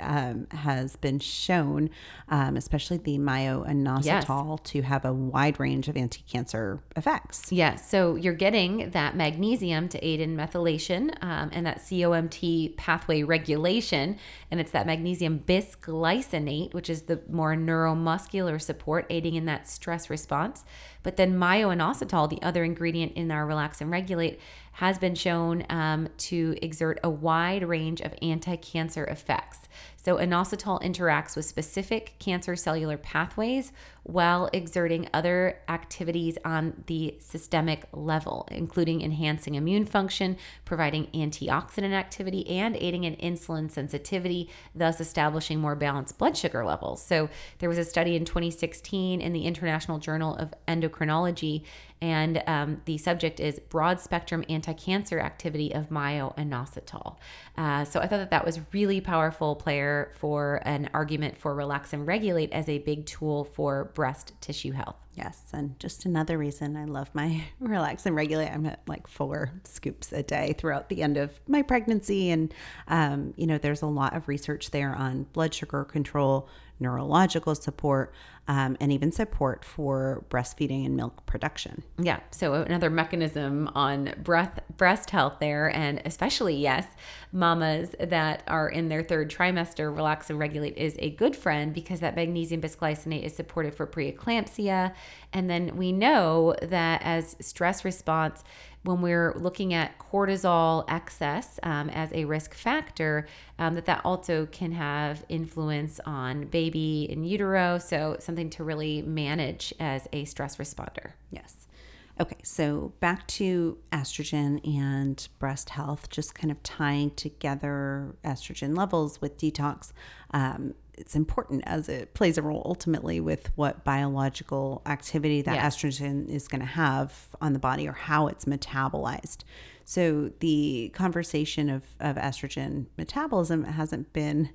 has been shown, especially the myo-inositol, yes, to have a wide range of anti-cancer effects. Yes. Yeah, so you're getting that magnesium to aid in methylation, and that COMT pathway regulation, and it's that magnesium bisglycinate, which is the more neuromuscular support, aiding in that stress response. But then myo-inositol, the other ingredient in our relax and regulate, has been shown to exert a wide range of anti-cancer effects. So inositol interacts with specific cancer cellular pathways while exerting other activities on the systemic level, including enhancing immune function, providing antioxidant activity, and aiding in insulin sensitivity, thus establishing more balanced blood sugar levels. So there was a study in 2016 in the International Journal of Endocrinology, and the subject is broad-spectrum anti-cancer activity of myo-inositol. So I thought that was really powerful player for an argument for relax and regulate as a big tool for breast tissue health. Yes, and just another reason I love my relax and regulate. I'm at like 4 scoops a day throughout the end of my pregnancy, and there's a lot of research there on blood sugar control, neurological support, and even support for breastfeeding and milk production. Yeah, so another mechanism on breast health there, and especially, yes, mamas that are in their 3rd trimester, relax and regulate is a good friend because that magnesium bisglycinate is supported for preeclampsia. And then we know that as stress response, when we're looking at cortisol excess as a risk factor, that also can have influence on baby in utero. So something to really manage as a stress responder. Yes. Okay, so back to estrogen and breast health, just kind of tying together estrogen levels with detox. It's important as it plays a role ultimately with what biological activity that yes, estrogen is going to have on the body or how it's metabolized. So the conversation of estrogen metabolism hasn't been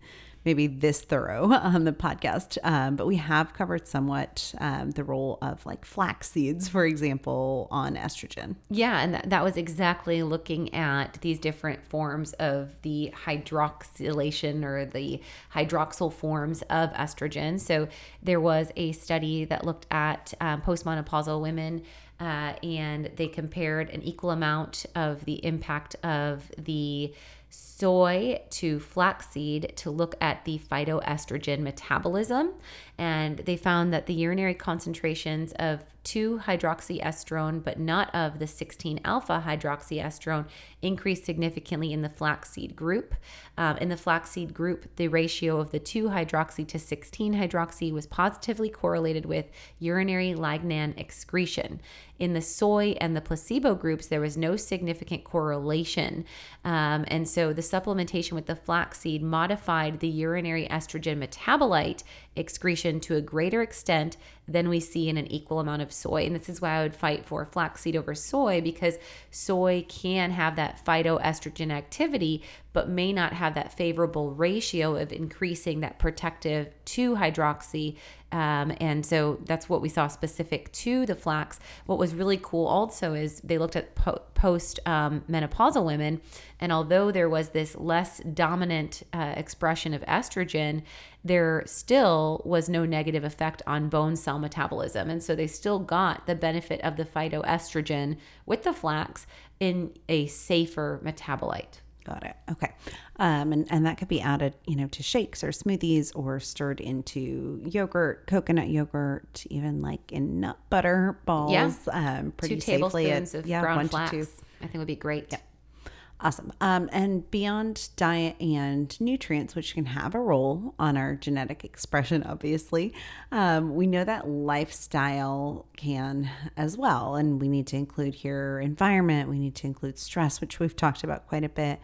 maybe this thorough on the podcast, but we have covered somewhat the role of like flax seeds, for example, on estrogen. Yeah, and that was exactly looking at these different forms of the hydroxylation or the hydroxyl forms of estrogen. So there was a study that looked at postmenopausal women, and they compared an equal amount of the impact of the soy to flaxseed to look at the phytoestrogen metabolism. And they found that the urinary concentrations of 2-hydroxyestrone, but not of the 16-alpha-hydroxyestrone, increased significantly in the flaxseed group. In the flaxseed group, the ratio of the 2-hydroxy to 16-hydroxy was positively correlated with urinary lignan excretion. In the soy and the placebo groups, there was no significant correlation. And so the supplementation with the flaxseed modified the urinary estrogen metabolite excretion to a greater extent than we see in an equal amount of soy. And this is why I would fight for flaxseed over soy, because soy can have that phytoestrogen activity, but may not have that favorable ratio of increasing that protective 2-hydroxy. And so that's what we saw specific to the flax. What was really cool also is they looked at post-menopausal women, and although there was this less dominant expression of estrogen, there still was no negative effect on bone cell metabolism. And so they still got the benefit of the phytoestrogen with the flax in a safer metabolite. Got it. Okay. And that could be added, to shakes or smoothies or stirred into yogurt, coconut yogurt, even like in nut butter balls. Yeah. Pretty 2 tablespoons of brown flax, 1 to 2. I think would be great. Yeah. Awesome. And beyond diet and nutrients, which can have a role on our genetic expression, obviously, we know that lifestyle can as well. And we need to include here environment. We need to include stress, which we've talked about quite a bit.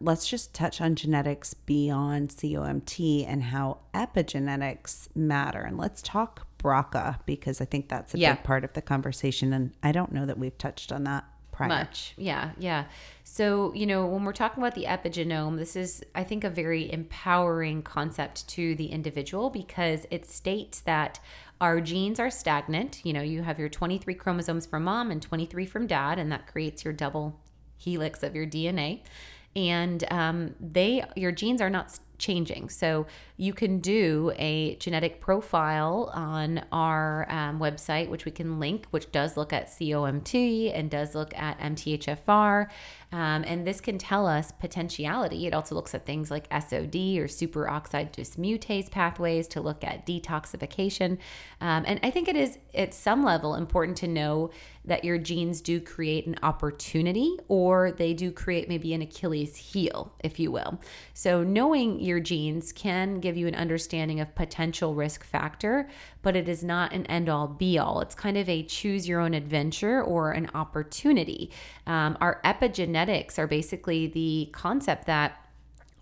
Let's just touch on genetics beyond COMT and how epigenetics matter. And let's talk BRCA, because I think that's a big part of the conversation. And I don't know that we've touched on that prior. Much. Yeah. Yeah. So, you know, when we're talking about the epigenome, this is, I think, a very empowering concept to the individual because it states that our genes are stagnant. You know, you have your 23 chromosomes from mom and 23 from dad, and that creates your double helix of your DNA. And your genes are not changing. So you can do a genetic profile on our website, which we can link, which does look at COMT and does look at MTHFR. And this can tell us potentiality. It also looks at things like SOD or superoxide dismutase pathways to look at detoxification. And I think it is at some level important to know that your genes do create an opportunity, or they do create maybe an Achilles heel, if you will. So knowing your genes can give you an understanding of potential risk factor, but it is not an end-all be-all. It's kind of a choose your own adventure or an opportunity. Our epigenetics are basically the concept that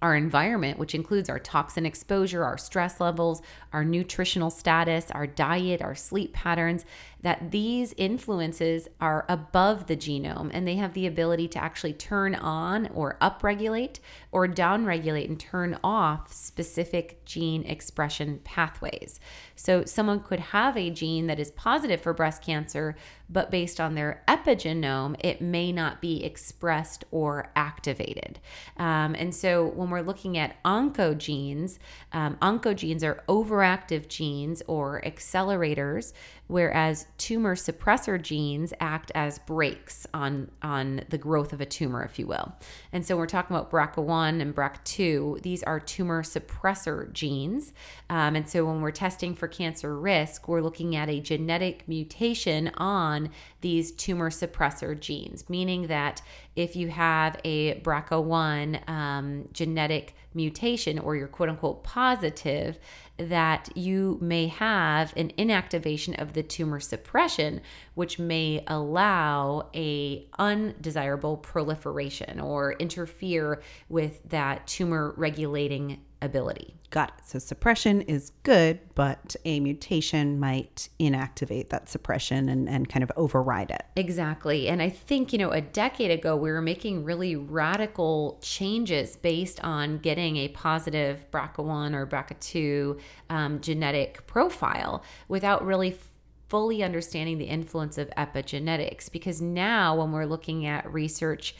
our environment, which includes our toxin exposure, our stress levels, our nutritional status, our diet, our sleep patterns, that these influences are above the genome, and they have the ability to actually turn on or upregulate or downregulate and turn off specific gene expression pathways. So someone could have a gene that is positive for breast cancer, but based on their epigenome, it may not be expressed or activated. And so when we're looking at oncogenes, oncogenes are overactive genes or accelerators, whereas tumor suppressor genes act as brakes on the growth of a tumor, if you will. And so we're talking about BRCA1 and BRCA2. These are tumor suppressor genes. And so when we're testing for cancer risk, we're looking at a genetic mutation on these tumor suppressor genes, meaning that if you have a BRCA1 genetic mutation, or you're quote unquote positive, that you may have an inactivation of the tumor suppression, which may allow a undesirable proliferation or interfere with that tumor regulating ability. Got it. So suppression is good, but a mutation might inactivate that suppression and kind of override it. Exactly. And I think, you know, a decade ago, we were making really radical changes based on getting a positive BRCA1 or BRCA2 genetic profile without really fully understanding the influence of epigenetics, because now when we're looking at research,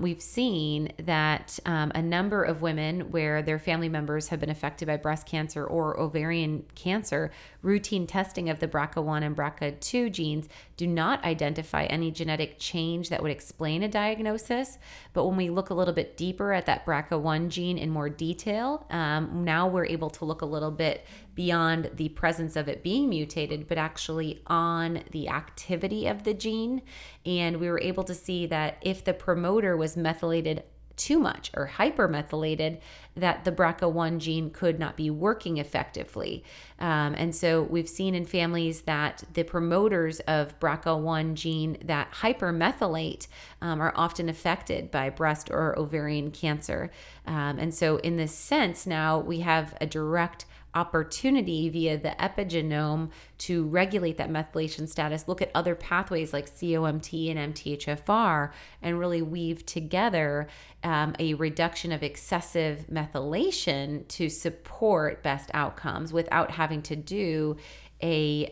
we've seen that a number of women where their family members have been affected by breast cancer or ovarian cancer, routine testing of the BRCA1 and BRCA2 genes do not identify any genetic change that would explain a diagnosis. But when we look a little bit deeper at that BRCA1 gene in more detail, now we're able to look a little bit beyond the presence of it being mutated, but actually on the activity of the gene. And we were able to see that if the promoter was methylated too much or hypermethylated, that the BRCA1 gene could not be working effectively. And so we've seen in families that the promoters of BRCA1 gene that hypermethylate are often affected by breast or ovarian cancer. And so in this sense, now we have a direct opportunity via the epigenome to regulate that methylation status, look at other pathways like COMT and MTHFR, and really weave together a reduction of excessive methylation to support best outcomes without having to do a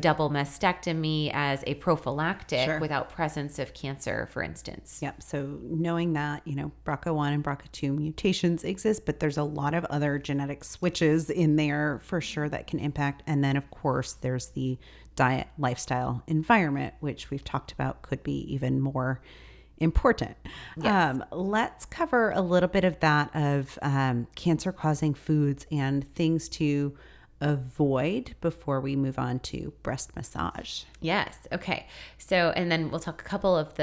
double mastectomy as a prophylactic, sure, without presence of cancer, for instance. Yep. So knowing that, you know, BRCA1 and BRCA2 mutations exist, but there's a lot of other genetic switches in there for sure that can impact. And then of course there's the diet, lifestyle, environment, which we've talked about could be even more important. Yes. Let's cover a little bit of that, of cancer causing foods and things to avoid before we move on to breast massage. Yes. Okay. So, and then we'll talk a couple of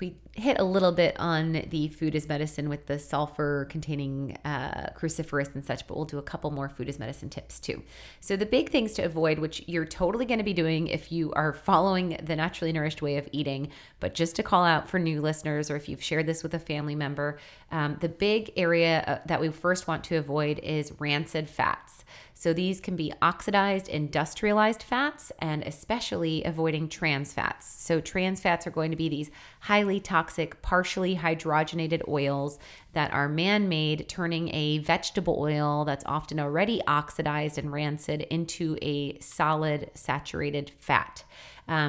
we hit a little bit on the food as medicine with the sulfur containing cruciferous and such, but we'll do a couple more food as medicine tips too. So the big things to avoid, which you're totally going to be doing if you are following the naturally nourished way of eating, but just to call out for new listeners, or if you've shared this with a family member, the big area that we first want to avoid is rancid fats. So these can be oxidized, industrialized fats, and especially avoiding trans fats. So trans fats are going to be these highly toxic toxic, partially hydrogenated oils that are man-made, turning a vegetable oil that's often already oxidized and rancid into a solid saturated fat.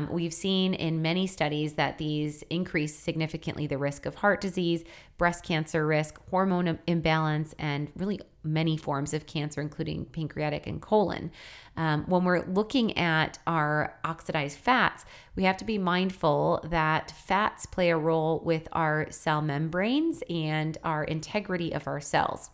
We've seen in many studies that these increase significantly the risk of heart disease, breast cancer risk, hormone imbalance, and really many forms of cancer, including pancreatic and colon. When we're looking at our oxidized fats, we have to be mindful that fats play a role with our cell membranes and our integrity of our cells.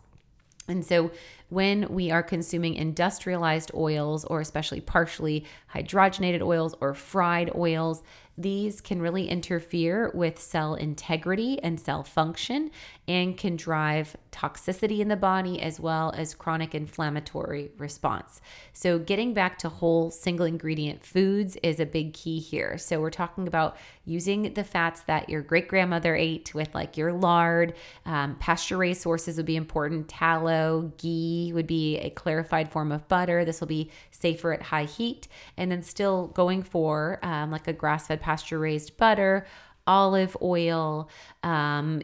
And so when we are consuming industrialized oils, or especially partially hydrogenated oils or fried oils, these can really interfere with cell integrity and cell function and can drive toxicity in the body as well as chronic inflammatory response. So getting back to whole single ingredient foods is a big key here. So we're talking about using the fats that your great-grandmother ate with, like your lard, pasture-raised sources would be important, tallow, ghee would be a clarified form of butter. This will be safer at high heat. And then still going for like a grass-fed pasture-raised butter, olive oil,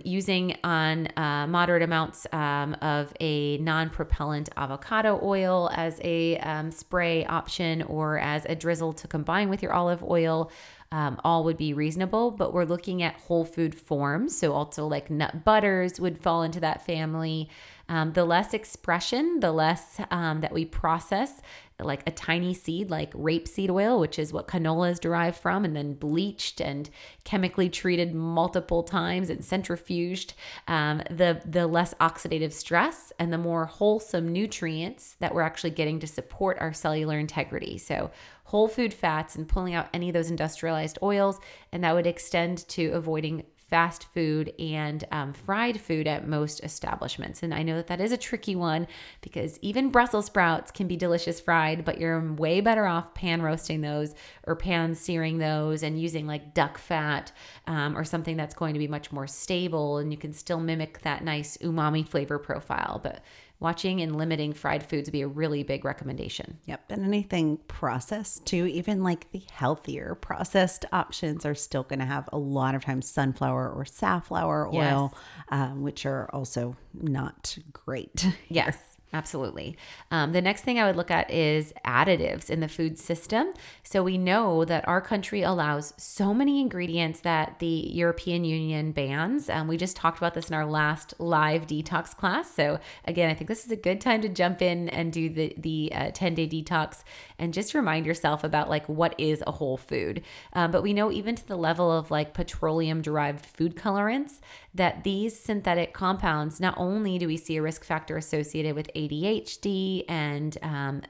using on moderate amounts of a non-propellant avocado oil as a spray option or as a drizzle to combine with your olive oil. All would be reasonable, but we're looking at whole food forms. So also like nut butters would fall into that family. The less expression, the less that we process, like a tiny seed like rapeseed oil, which is what canola is derived from, and then bleached and chemically treated multiple times and centrifuged, the less oxidative stress and the more wholesome nutrients that we're actually getting to support our cellular integrity. So whole food fats and pulling out any of those industrialized oils, and that would extend to avoiding fast food and fried food at most establishments. And I know that is a tricky one because even Brussels sprouts can be delicious fried, but you're way better off pan roasting those or pan searing those and using like duck fat or something that's going to be much more stable, and you can still mimic that nice umami flavor profile. But watching and limiting fried foods would be a really big recommendation. Yep. And anything processed too, even like the healthier processed options are still going to have a lot of times sunflower or safflower oil, yes, which are also not great here. Yes. Absolutely. The next thing I would look at is additives in the food system. So we know that our country allows so many ingredients that the European Union bans. We just talked about this in our last live detox class. So again, I think this is a good time to jump in and do the 10-day detox and just remind yourself about like what is a whole food. But we know even to the level of like petroleum-derived food colorants that these synthetic compounds, not only do we see a risk factor associated with ADHD and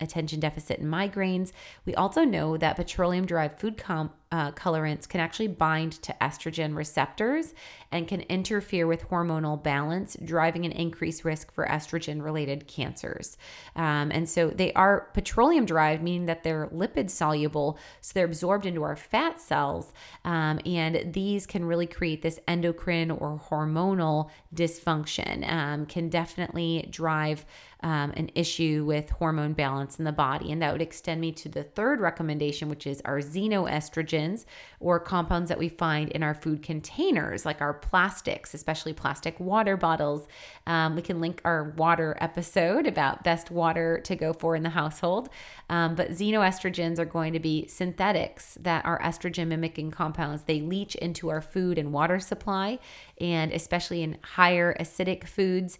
attention deficit and migraines, we also know that petroleum-derived food colorants can actually bind to estrogen receptors and can interfere with hormonal balance, driving an increased risk for estrogen-related cancers. And so they are petroleum-derived, meaning that they're lipid-soluble, so they're absorbed into our fat cells, and these can really create this endocrine or hormonal dysfunction, can definitely drive an issue with hormone balance in the body. And that would extend me to the third recommendation, which is our xenoestrogens, or compounds that we find in our food containers, like our plastics, especially plastic water bottles. We can link our water episode about best water to go for in the household. But xenoestrogens are going to be synthetics that are estrogen mimicking compounds. They leach into our food and water supply, and especially in higher acidic foods,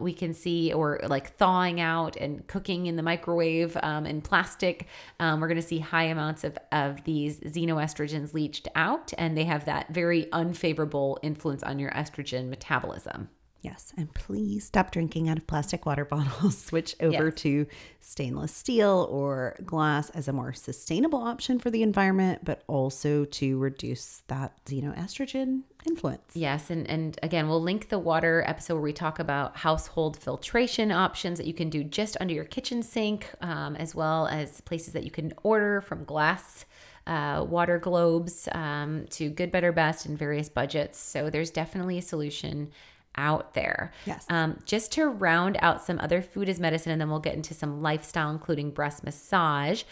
we can see, or like thawing out and cooking in the microwave in plastic, we're going to see high amounts of these xenoestrogens leached out, and they have that very unfavorable influence on your estrogen metabolism. Yes, and please stop drinking out of plastic water bottles. Switch over to stainless steel or glass as a more sustainable option for the environment, but also to reduce that xenoestrogen influence. Yes, and again, we'll link the water episode where we talk about household filtration options that you can do just under your kitchen sink, as well as places that you can order from glass water globes to good, better, best in various budgets. So there's definitely a solution out there. Yes. Just to round out some other food as medicine, and then we'll get into some lifestyle, including breast massage.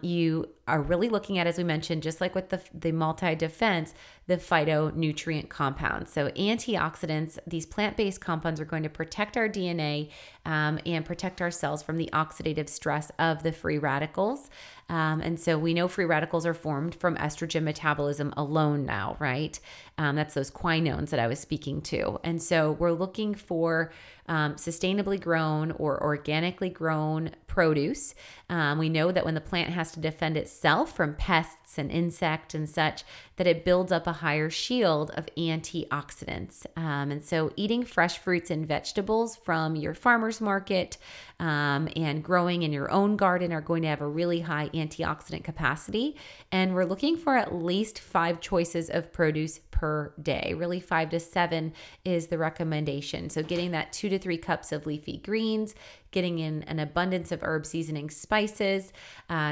You are really looking at, as we mentioned, just like with the multi-defense, the phytonutrient compounds. So antioxidants, these plant-based compounds are going to protect our DNA and protect our cells from the oxidative stress of the free radicals. And so we know free radicals are formed from estrogen metabolism alone now, right? That's those quinones that I was speaking to. And so we're looking for sustainably grown or organically grown produce. We know that when the plant has to defend itself from pests and insects and such, that it builds up a higher shield of antioxidants. And so eating fresh fruits and vegetables from your farmer's market and growing in your own garden are going to have a really high antioxidant capacity. And we're looking for at least 5 choices of produce per day. Really 5 to 7 is the recommendation. So getting that 2 to 3 cups of leafy greens, getting in an abundance of herb seasoning spices,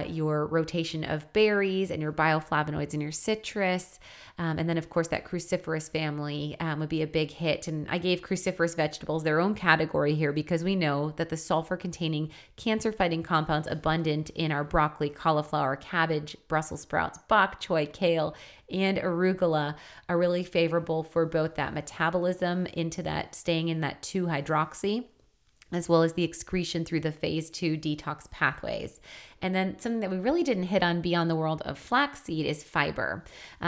your rotation of berries and your bioflavonoids and your citrus. And then of course that cruciferous family would be a big hit. And I gave cruciferous vegetables their own category here because we know that the sulfur containing cancer fighting compounds abundant in our broccoli, cauliflower, cabbage, Brussels sprouts, bok choy, kale, and arugula are really favorable for both that metabolism into that staying in that 2-hydroxy, as well as the excretion through the phase 2 detox pathways. And then something that we really didn't hit on beyond the world of flaxseed is fiber.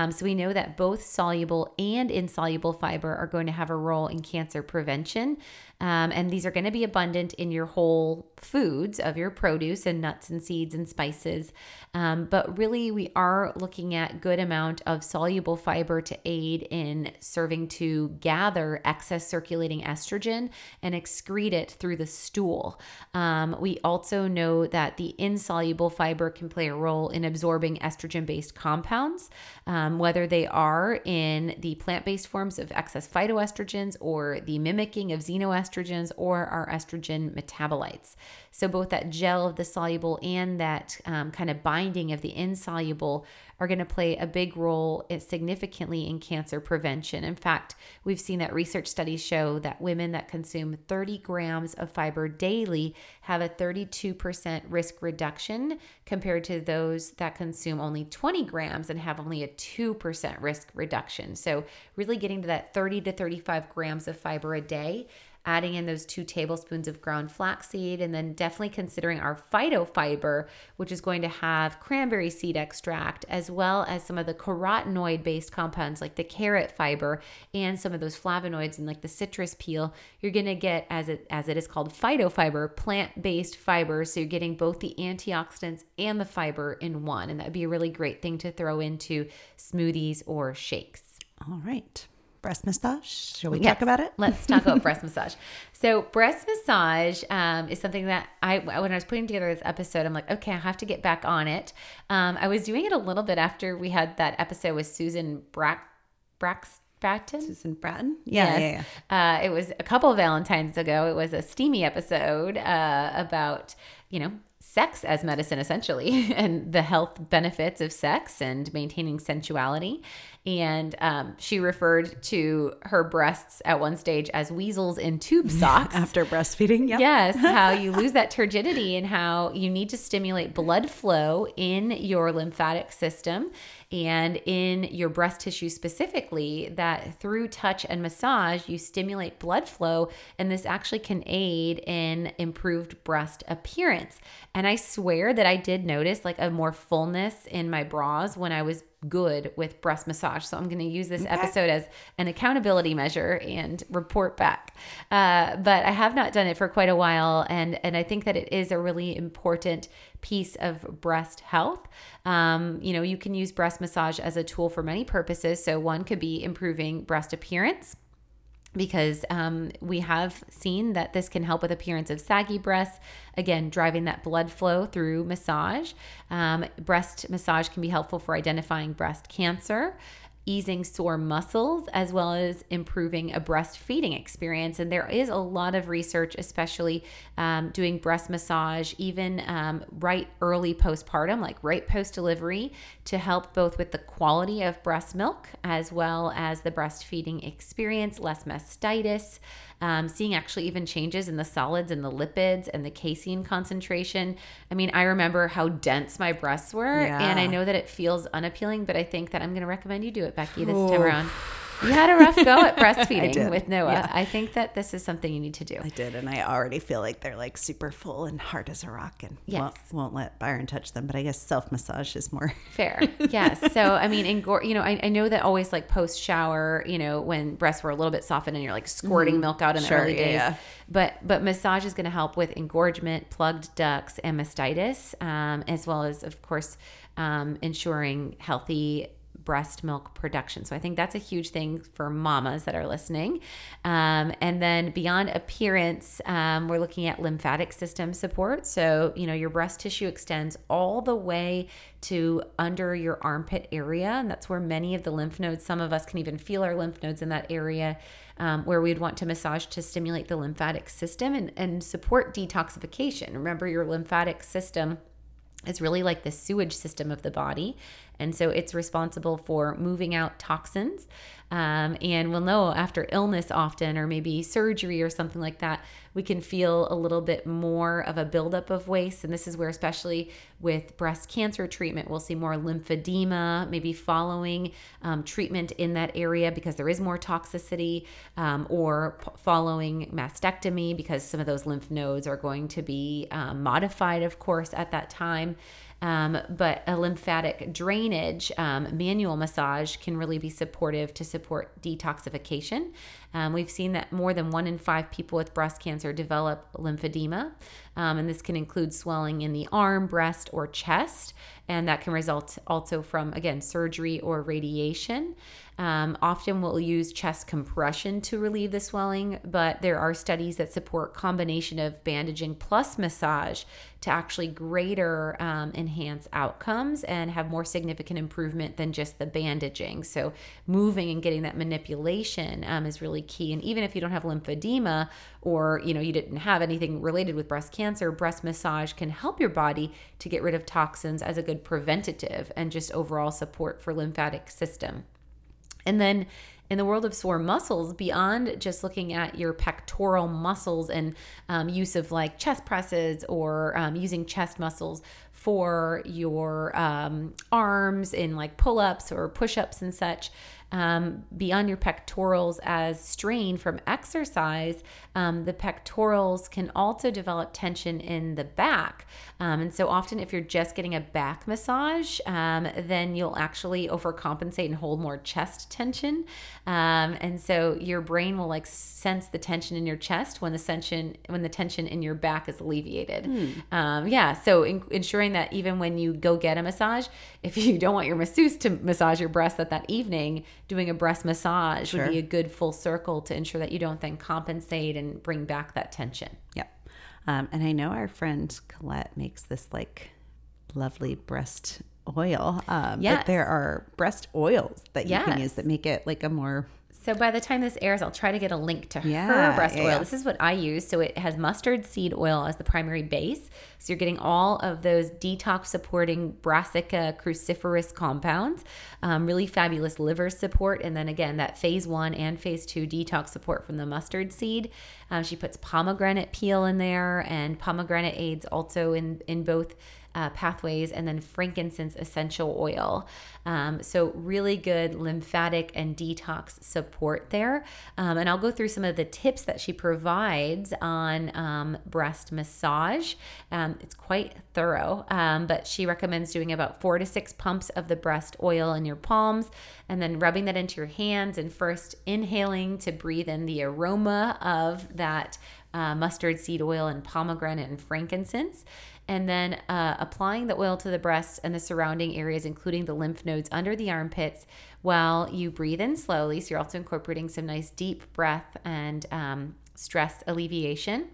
So we know that both soluble and insoluble fiber are going to have a role in cancer prevention. And these are going to be abundant in your whole foods of your produce and nuts and seeds and spices. But really we are looking at good amount of soluble fiber to aid in serving to gather excess circulating estrogen and excrete it through the stool. We also know that the insoluble fiber can play a role in absorbing estrogen-based compounds, whether they are in the plant-based forms of excess phytoestrogens or the mimicking of xenoestrogens or our estrogen metabolites. So both that gel of the soluble and that kind of binding of the insoluble are going to play a big role significantly in cancer prevention. In fact, we've seen that research studies show that women that consume 30 grams of fiber daily have a 32% risk reduction compared to those that consume only 20 grams and have only a 2% risk reduction. So really getting to that 30 to 35 grams of fiber a day, adding in those 2 tablespoons of ground flaxseed, and then definitely considering our phytofiber, which is going to have cranberry seed extract, as well as some of the carotenoid-based compounds like the carrot fiber and some of those flavonoids and like the citrus peel. You're going to get, as it is called, phytofiber, plant-based fiber. So you're getting both the antioxidants and the fiber in one, and that would be a really great thing to throw into smoothies or shakes. All right. Breast massage. Shall we talk about it? Let's talk about breast massage. So breast massage is something that when I was putting together this episode, I'm like, okay, I have to get back on it. I was doing it a little bit after we had that episode with Susan Bratton. Susan Bratton? Yeah. It was a couple of Valentines ago. It was a steamy episode about, sex as medicine, essentially, and the health benefits of sex and maintaining sensuality. And she referred to her breasts at one stage as weasels in tube socks. After breastfeeding, yeah. Yes, how you lose that turgidity and how you need to stimulate blood flow in your lymphatic system and in your breast tissue specifically, that through touch and massage, you stimulate blood flow, and this actually can aid in improved breast appearance. And I swear that I did notice like a more fullness in my bras when I was good with breast massage. So I'm going to use this episode as an accountability measure and report back. But I have not done it for quite a while. And I think that it is a really important piece of breast health. You can use breast massage as a tool for many purposes. So one could be improving breast appearance, because we have seen that this can help with appearance of saggy breasts, again, driving that blood flow through massage. Breast massage can be helpful for identifying breast cancer. easing sore muscles, as well as improving a breastfeeding experience. And there is a lot of research, especially doing breast massage, even right early postpartum, like right post-delivery, to help both with the quality of breast milk as well as the breastfeeding experience, less mastitis, seeing actually even changes in the solids and the lipids and the casein concentration. I mean, I remember how dense my breasts were, and I know that it feels unappealing, but I think that I'm going to recommend you do it, Becky, this time around. You had a rough go at breastfeeding with Noah. Yeah. I think that this is something you need to do. I did, and I already feel like they're like super full and hard as a rock and won't let Byron touch them, but I guess self-massage is more fair. Yes. So, I mean, I know that always like post-shower, when breasts were a little bit softened and you're like squirting milk out in the early days. Yeah. But massage is going to help with engorgement, plugged ducts, and mastitis, as well as, of course, ensuring healthy breast milk production. So I think that's a huge thing for mamas that are listening. And then beyond appearance, we're looking at lymphatic system support. So, your breast tissue extends all the way to under your armpit area. And that's where many of the lymph nodes, some of us can even feel our lymph nodes in that area, where we'd want to massage to stimulate the lymphatic system and support detoxification. Remember, your lymphatic system is really like the sewage system of the body. And so it's responsible for moving out toxins. And we'll know after illness often, or maybe surgery or something like that, we can feel a little bit more of a buildup of waste. And this is where, especially with breast cancer treatment, we'll see more lymphedema, maybe following treatment in that area because there is more toxicity, or following mastectomy because some of those lymph nodes are going to be modified, of course, at that time. But a lymphatic drainage manual massage can really be supportive to support detoxification. We've seen that more than 1 in 5 people with breast cancer develop lymphedema, and this can include swelling in the arm, breast, or chest, and that can result also from, again, surgery or radiation. Often we'll use chest compression to relieve the swelling, but there are studies that support combination of bandaging plus massage to actually greater enhance outcomes and have more significant improvement than just the bandaging. So moving and getting that manipulation is really key. And even if you don't have lymphedema, or you didn't have anything related with breast cancer, breast massage can help your body to get rid of toxins as a good preventative and just overall support for lymphatic system. And then in the world of sore muscles, beyond just looking at your pectoral muscles and use of like chest presses or using chest muscles for your arms in like pull-ups or push-ups and such, beyond your pectorals as strain from exercise, the pectorals can also develop tension in the back. And so often if you're just getting a back massage, then you'll actually overcompensate and hold more chest tension. And so your brain will like sense the tension in your chest when the tension in your back is alleviated. So ensuring that even when you go get a massage, if you don't want your masseuse to massage your breast that evening, doing a breast massage would be a good full circle to ensure that you don't then compensate and bring back that tension. Yep. And I know our friend Colette makes this like lovely breast oil, but there are breast oils that you can use that make it like a more... So by the time this airs, I'll try to get a link to her breast oil. This is what I use. So it has mustard seed oil as the primary base. So you're getting all of those detox-supporting brassica cruciferous compounds, really fabulous liver support. And then again, that phase 1 and phase 2 detox support from the mustard seed. She puts pomegranate peel in there, and pomegranate aids also in both pathways, and then frankincense essential oil. So really good lymphatic and detox support there. And I'll go through some of the tips that she provides on breast massage. It's quite thorough, but she recommends doing about 4 to 6 pumps of the breast oil in your palms, and then rubbing that into your hands and first inhaling to breathe in the aroma of that mustard seed oil and pomegranate and frankincense, and then applying the oil to the breasts and the surrounding areas, including the lymph nodes under the armpits, while you breathe in slowly. So you're also incorporating some nice deep breath and stress alleviation.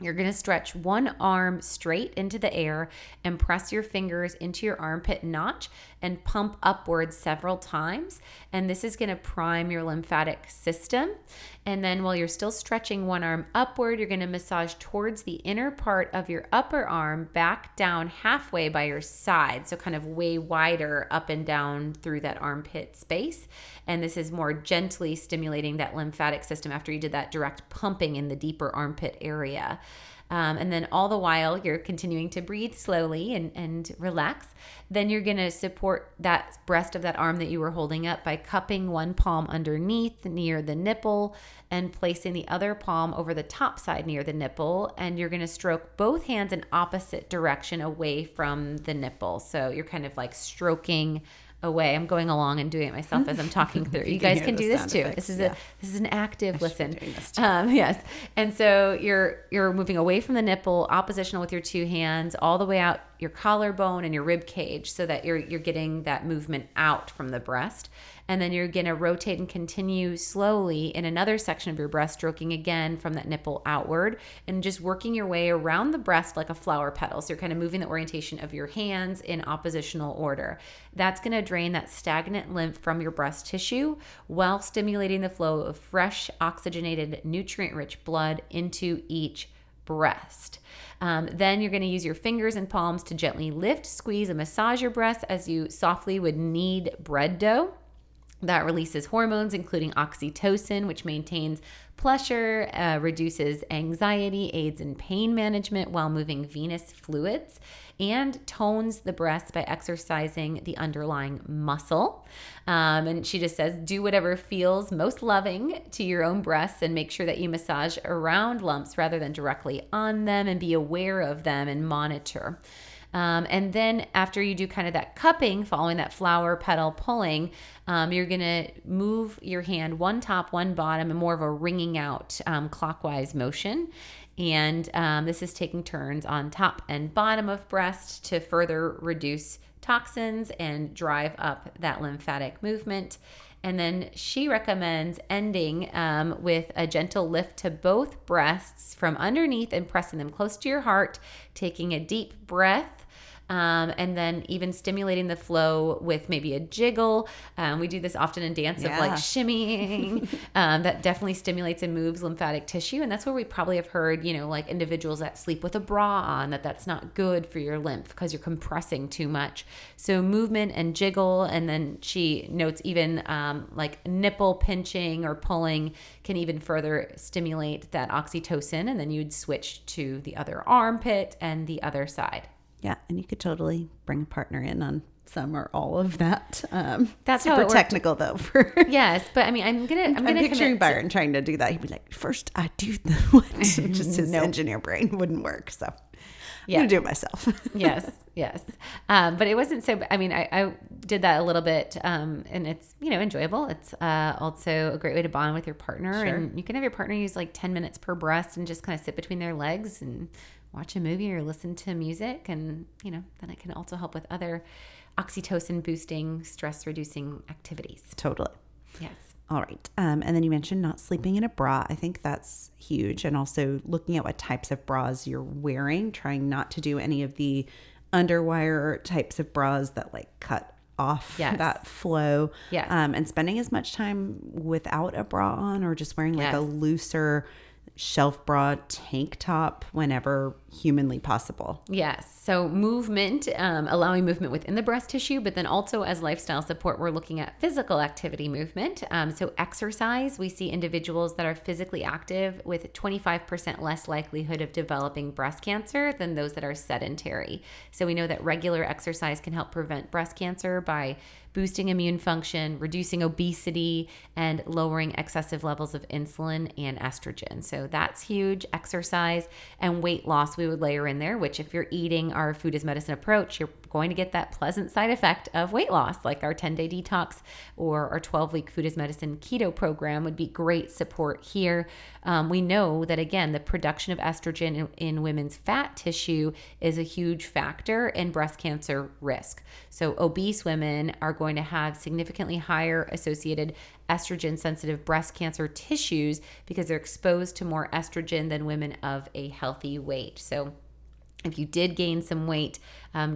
You're going to stretch one arm straight into the air and press your fingers into your armpit notch and pump upwards several times. And this is going to prime your lymphatic system. And then while you're still stretching one arm upward, you're going to massage towards the inner part of your upper arm, back down halfway by your side. So kind of way wider up and down through that armpit space. And this is more gently stimulating that lymphatic system after you did that direct pumping in the deeper armpit area. And then all the while you're continuing to breathe slowly and relax. Then you're going to support that breast of that arm that you were holding up by cupping one palm underneath near the nipple and placing the other palm over the top side near the nipple. And you're going to stroke both hands in opposite direction away from the nipple. So you're kind of like stroking away. I'm going along and doing it myself as I'm talking through. You guys can do this too. Effects, this is an active listen. Yes. And so you're moving away from the nipple, oppositional with your two hands, all the way out your collarbone and your rib cage, so that you're getting that movement out from the breast. And then you're going to rotate and continue slowly in another section of your breast, stroking again from that nipple outward and just working your way around the breast like a flower petal. So you're kind of moving the orientation of your hands in oppositional order. That's going to drain that stagnant lymph from your breast tissue while stimulating the flow of fresh, oxygenated, nutrient-rich blood into each breast. Then you're going to use your fingers and palms to gently lift, squeeze, and massage your breast as you softly would knead bread dough. That releases hormones, including oxytocin, which maintains pleasure, reduces anxiety, aids in pain management while moving venous fluids, and tones the breast by exercising the underlying muscle. And she just says, do whatever feels most loving to your own breasts and make sure that you massage around lumps rather than directly on them, and be aware of them and monitor. And then after you do kind of that cupping, following that flower petal pulling, you're going to move your hand one top, one bottom, and more of a wringing out clockwise motion. And this is taking turns on top and bottom of breast to further reduce toxins and drive up that lymphatic movement. And then she recommends ending with a gentle lift to both breasts from underneath and pressing them close to your heart, taking a deep breath, and then even stimulating the flow with maybe a jiggle. We do this often in dance of like shimmying. That definitely stimulates and moves lymphatic tissue. And that's where we probably have heard, like individuals that sleep with a bra on, that's not good for your lymph because you're compressing too much. So movement and jiggle. And then she notes even like nipple pinching or pulling can even further stimulate that oxytocin. And then you'd switch to the other armpit and the other side. Yeah, and you could totally bring a partner in on some or all of that. That's super technical, though. Yes, but I mean, I'm picturing Byron trying to do that. He'd be like, "First, I do the what?" Just his engineer brain wouldn't work. So, I'm gonna do it myself. Yes. But it wasn't so. I mean, I did that a little bit, and it's enjoyable. It's also a great way to bond with your partner, and you can have your partner use like 10 minutes per breast and just kind of sit between their legs and watch a movie or listen to music. And, then it can also help with other oxytocin boosting, stress reducing activities. Totally. Yes. All right. And then you mentioned not sleeping in a bra. I think that's huge. And also looking at what types of bras you're wearing, trying not to do any of the underwire types of bras that like cut off that flow. Yes. And spending as much time without a bra on, or just wearing like a looser shelf bra, tank top whenever humanly possible. Yes. So movement, allowing movement within the breast tissue, but then also as lifestyle support, we're looking at physical activity movement. So exercise, we see individuals that are physically active with 25% less likelihood of developing breast cancer than those that are sedentary. So we know that regular exercise can help prevent breast cancer by boosting immune function, reducing obesity, and lowering excessive levels of insulin and estrogen. So that's huge. Exercise and weight loss we would layer in there, which if you're eating our food as medicine approach, you're going to get that pleasant side effect of weight loss, like our 10-day detox or our 12-week Food as Medicine keto program would be great support here. We know that, again, the production of estrogen in women's fat tissue is a huge factor in breast cancer risk. So obese women are going to have significantly higher associated estrogen-sensitive breast cancer tissues because they're exposed to more estrogen than women of a healthy weight. So if you did gain some weight,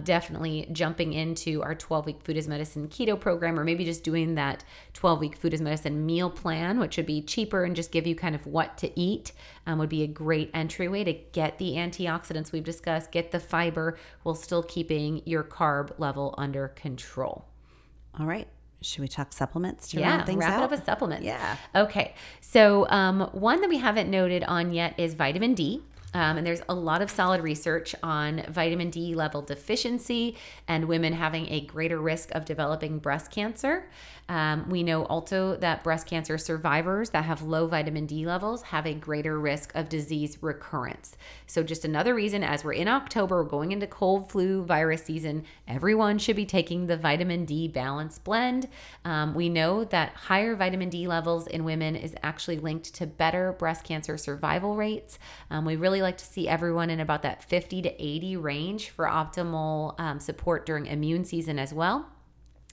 definitely jumping into our 12-week Food as Medicine keto program, or maybe just doing that 12-week Food as Medicine meal plan, which would be cheaper and just give you kind of what to eat, would be a great entryway to get the antioxidants we've discussed, get the fiber, while still keeping your carb level under control. All right. Should we talk supplements to round things out? Yeah, wrap it up with supplements. Yeah. Okay. So one that we haven't noted on yet is vitamin D. And there's a lot of solid research on vitamin D level deficiency and women having a greater risk of developing breast cancer. We know also that breast cancer survivors that have low vitamin D levels have a greater risk of disease recurrence. So just another reason, as we're in October, we're going into cold flu virus season, everyone should be taking the vitamin D balance blend. We know that higher vitamin D levels in women is actually linked to better breast cancer survival rates. We really like to see everyone in about that 50 to 80 range for optimal support during immune season as well.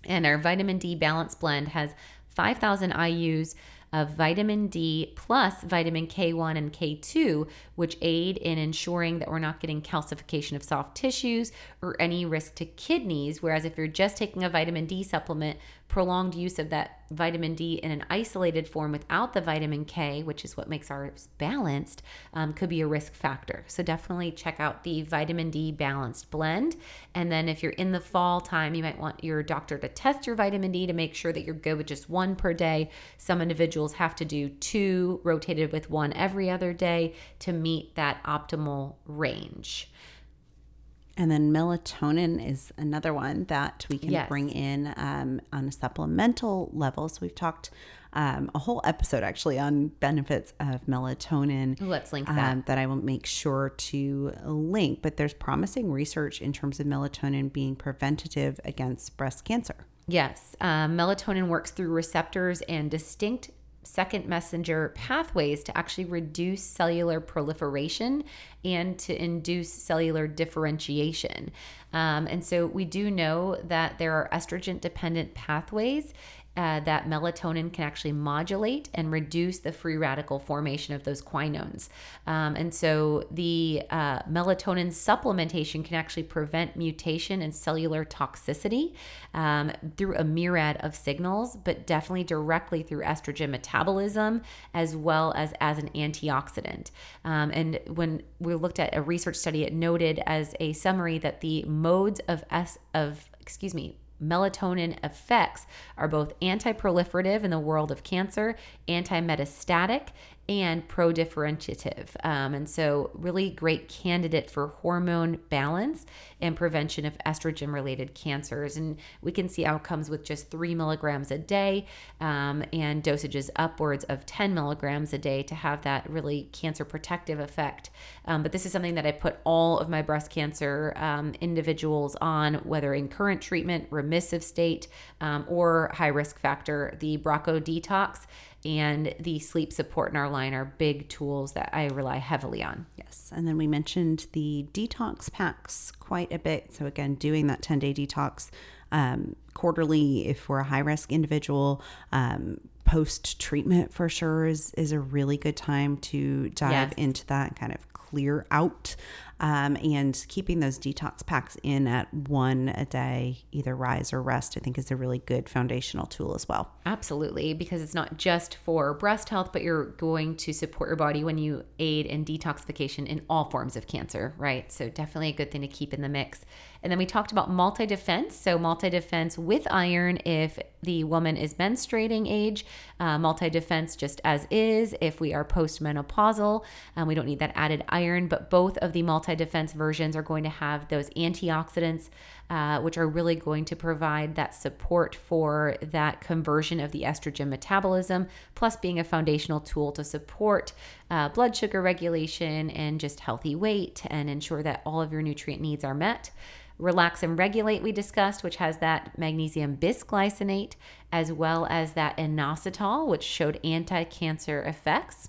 And our vitamin D balance blend has 5,000 IUs of vitamin D plus vitamin K1 and K2, which aid in ensuring that we're not getting calcification of soft tissues or any risk to kidneys. Whereas if you're just taking a vitamin D supplement, prolonged use of that vitamin D in an isolated form without the vitamin K, which is what makes ours balanced, could be a risk factor. So definitely check out the vitamin D balanced blend. And then if you're in the fall time, you might want your doctor to test your vitamin D to make sure that you're good with just one per day. Some individuals have to do two rotated with one every other day to meet that optimal range. And then melatonin is another one that we can bring in on a supplemental level. So we've talked a whole episode actually on benefits of melatonin. Let's link that. That I will make sure to link. But there's promising research in terms of melatonin being preventative against breast cancer. Yes. Melatonin works through receptors and distinct second messenger pathways to actually reduce cellular proliferation and to induce cellular differentiation. And so we do know that there are estrogen-dependent pathways that melatonin can actually modulate and reduce the free radical formation of those quinones. And so the melatonin supplementation can actually prevent mutation and cellular toxicity through a myriad of signals, but definitely directly through estrogen metabolism as well as an antioxidant. And when we looked at a research study, it noted as a summary that the modes of melatonin effects are both anti-proliferative in the world of cancer, anti-metastatic, and pro-differentiative. And so really great candidate for hormone balance and prevention of estrogen-related cancers. And we can see outcomes with just 3 milligrams a day and dosages upwards of 10 milligrams a day to have that really cancer-protective effect. But this is something that I put all of my breast cancer individuals on, whether in current treatment, remissive state, or high-risk factor, the Bracco Detox and the sleep support in our line are big tools that I rely heavily on. Yes. And then we mentioned the detox packs quite a bit. So again, doing that 10-day detox quarterly if we're a high-risk individual, post-treatment for sure is a really good time to dive into that and kind of clear out, and keeping those detox packs in at one a day, either rise or rest, I think is a really good foundational tool as well. Absolutely, because it's not just for breast health, but you're going to support your body when you aid in detoxification in all forms of cancer, right? So definitely a good thing to keep in the mix. And then we talked about multi-defense. So multi-defense with iron if the woman is menstruating age, multi-defense just as is if we are postmenopausal. We don't need that added iron, but both of the multi-defense versions are going to have those antioxidants, which are really going to provide that support for that conversion of the estrogen metabolism, plus being a foundational tool to support blood sugar regulation and just healthy weight and ensure that all of your nutrient needs are met. Relax and Regulate we discussed, which has that magnesium bisglycinate as well as that inositol, which showed anti-cancer effects.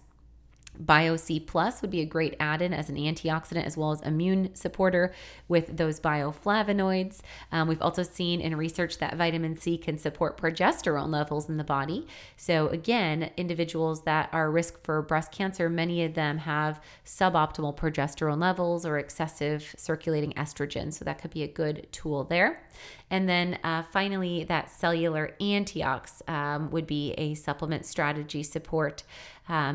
Bio-C+ would be a great add-in as an antioxidant as well as immune supporter with those bioflavonoids. We've also seen in research that vitamin C can support progesterone levels in the body. So again, individuals that are at risk for breast cancer, many of them have suboptimal progesterone levels or excessive circulating estrogen. So that could be a good tool there. And then finally, that cellular antiox would be a supplement strategy support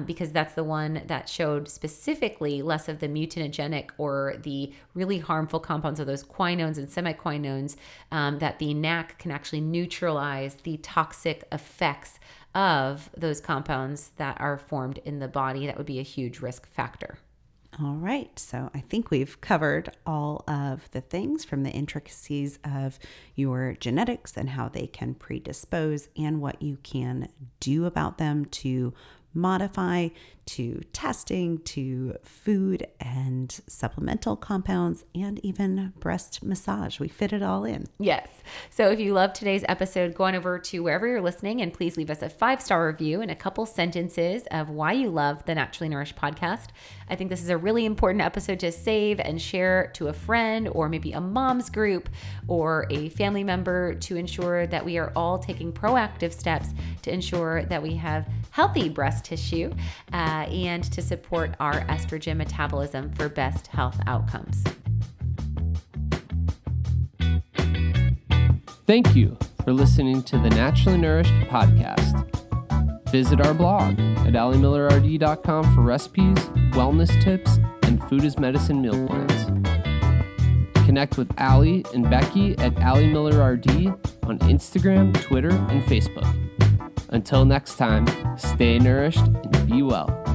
because that's the one that showed specifically less of the mutagenic or the really harmful compounds of those quinones and semiquinones, that the NAC can actually neutralize the toxic effects of those compounds that are formed in the body. That would be a huge risk factor. All right, so I think we've covered all of the things from the intricacies of your genetics and how they can predispose and what you can do about them to modify, to testing, to food and supplemental compounds, and even breast massage. We fit it all in. Yes. So if you love today's episode, go on over to wherever you're listening and please leave us a 5-star review and a couple sentences of why you love the Naturally Nourished podcast. I think this is a really important episode to save and share to a friend or maybe a mom's group or a family member to ensure that we are all taking proactive steps to ensure that we have healthy breast tissue, and to support our estrogen metabolism for best health outcomes. Thank you for listening to the Naturally Nourished podcast. Visit our blog at AliMillerRD.com for recipes, wellness tips, and food as medicine meal plans. Connect with Ali and Becky at AliMillerRD on Instagram, Twitter, and Facebook. Until next time, stay nourished and be well.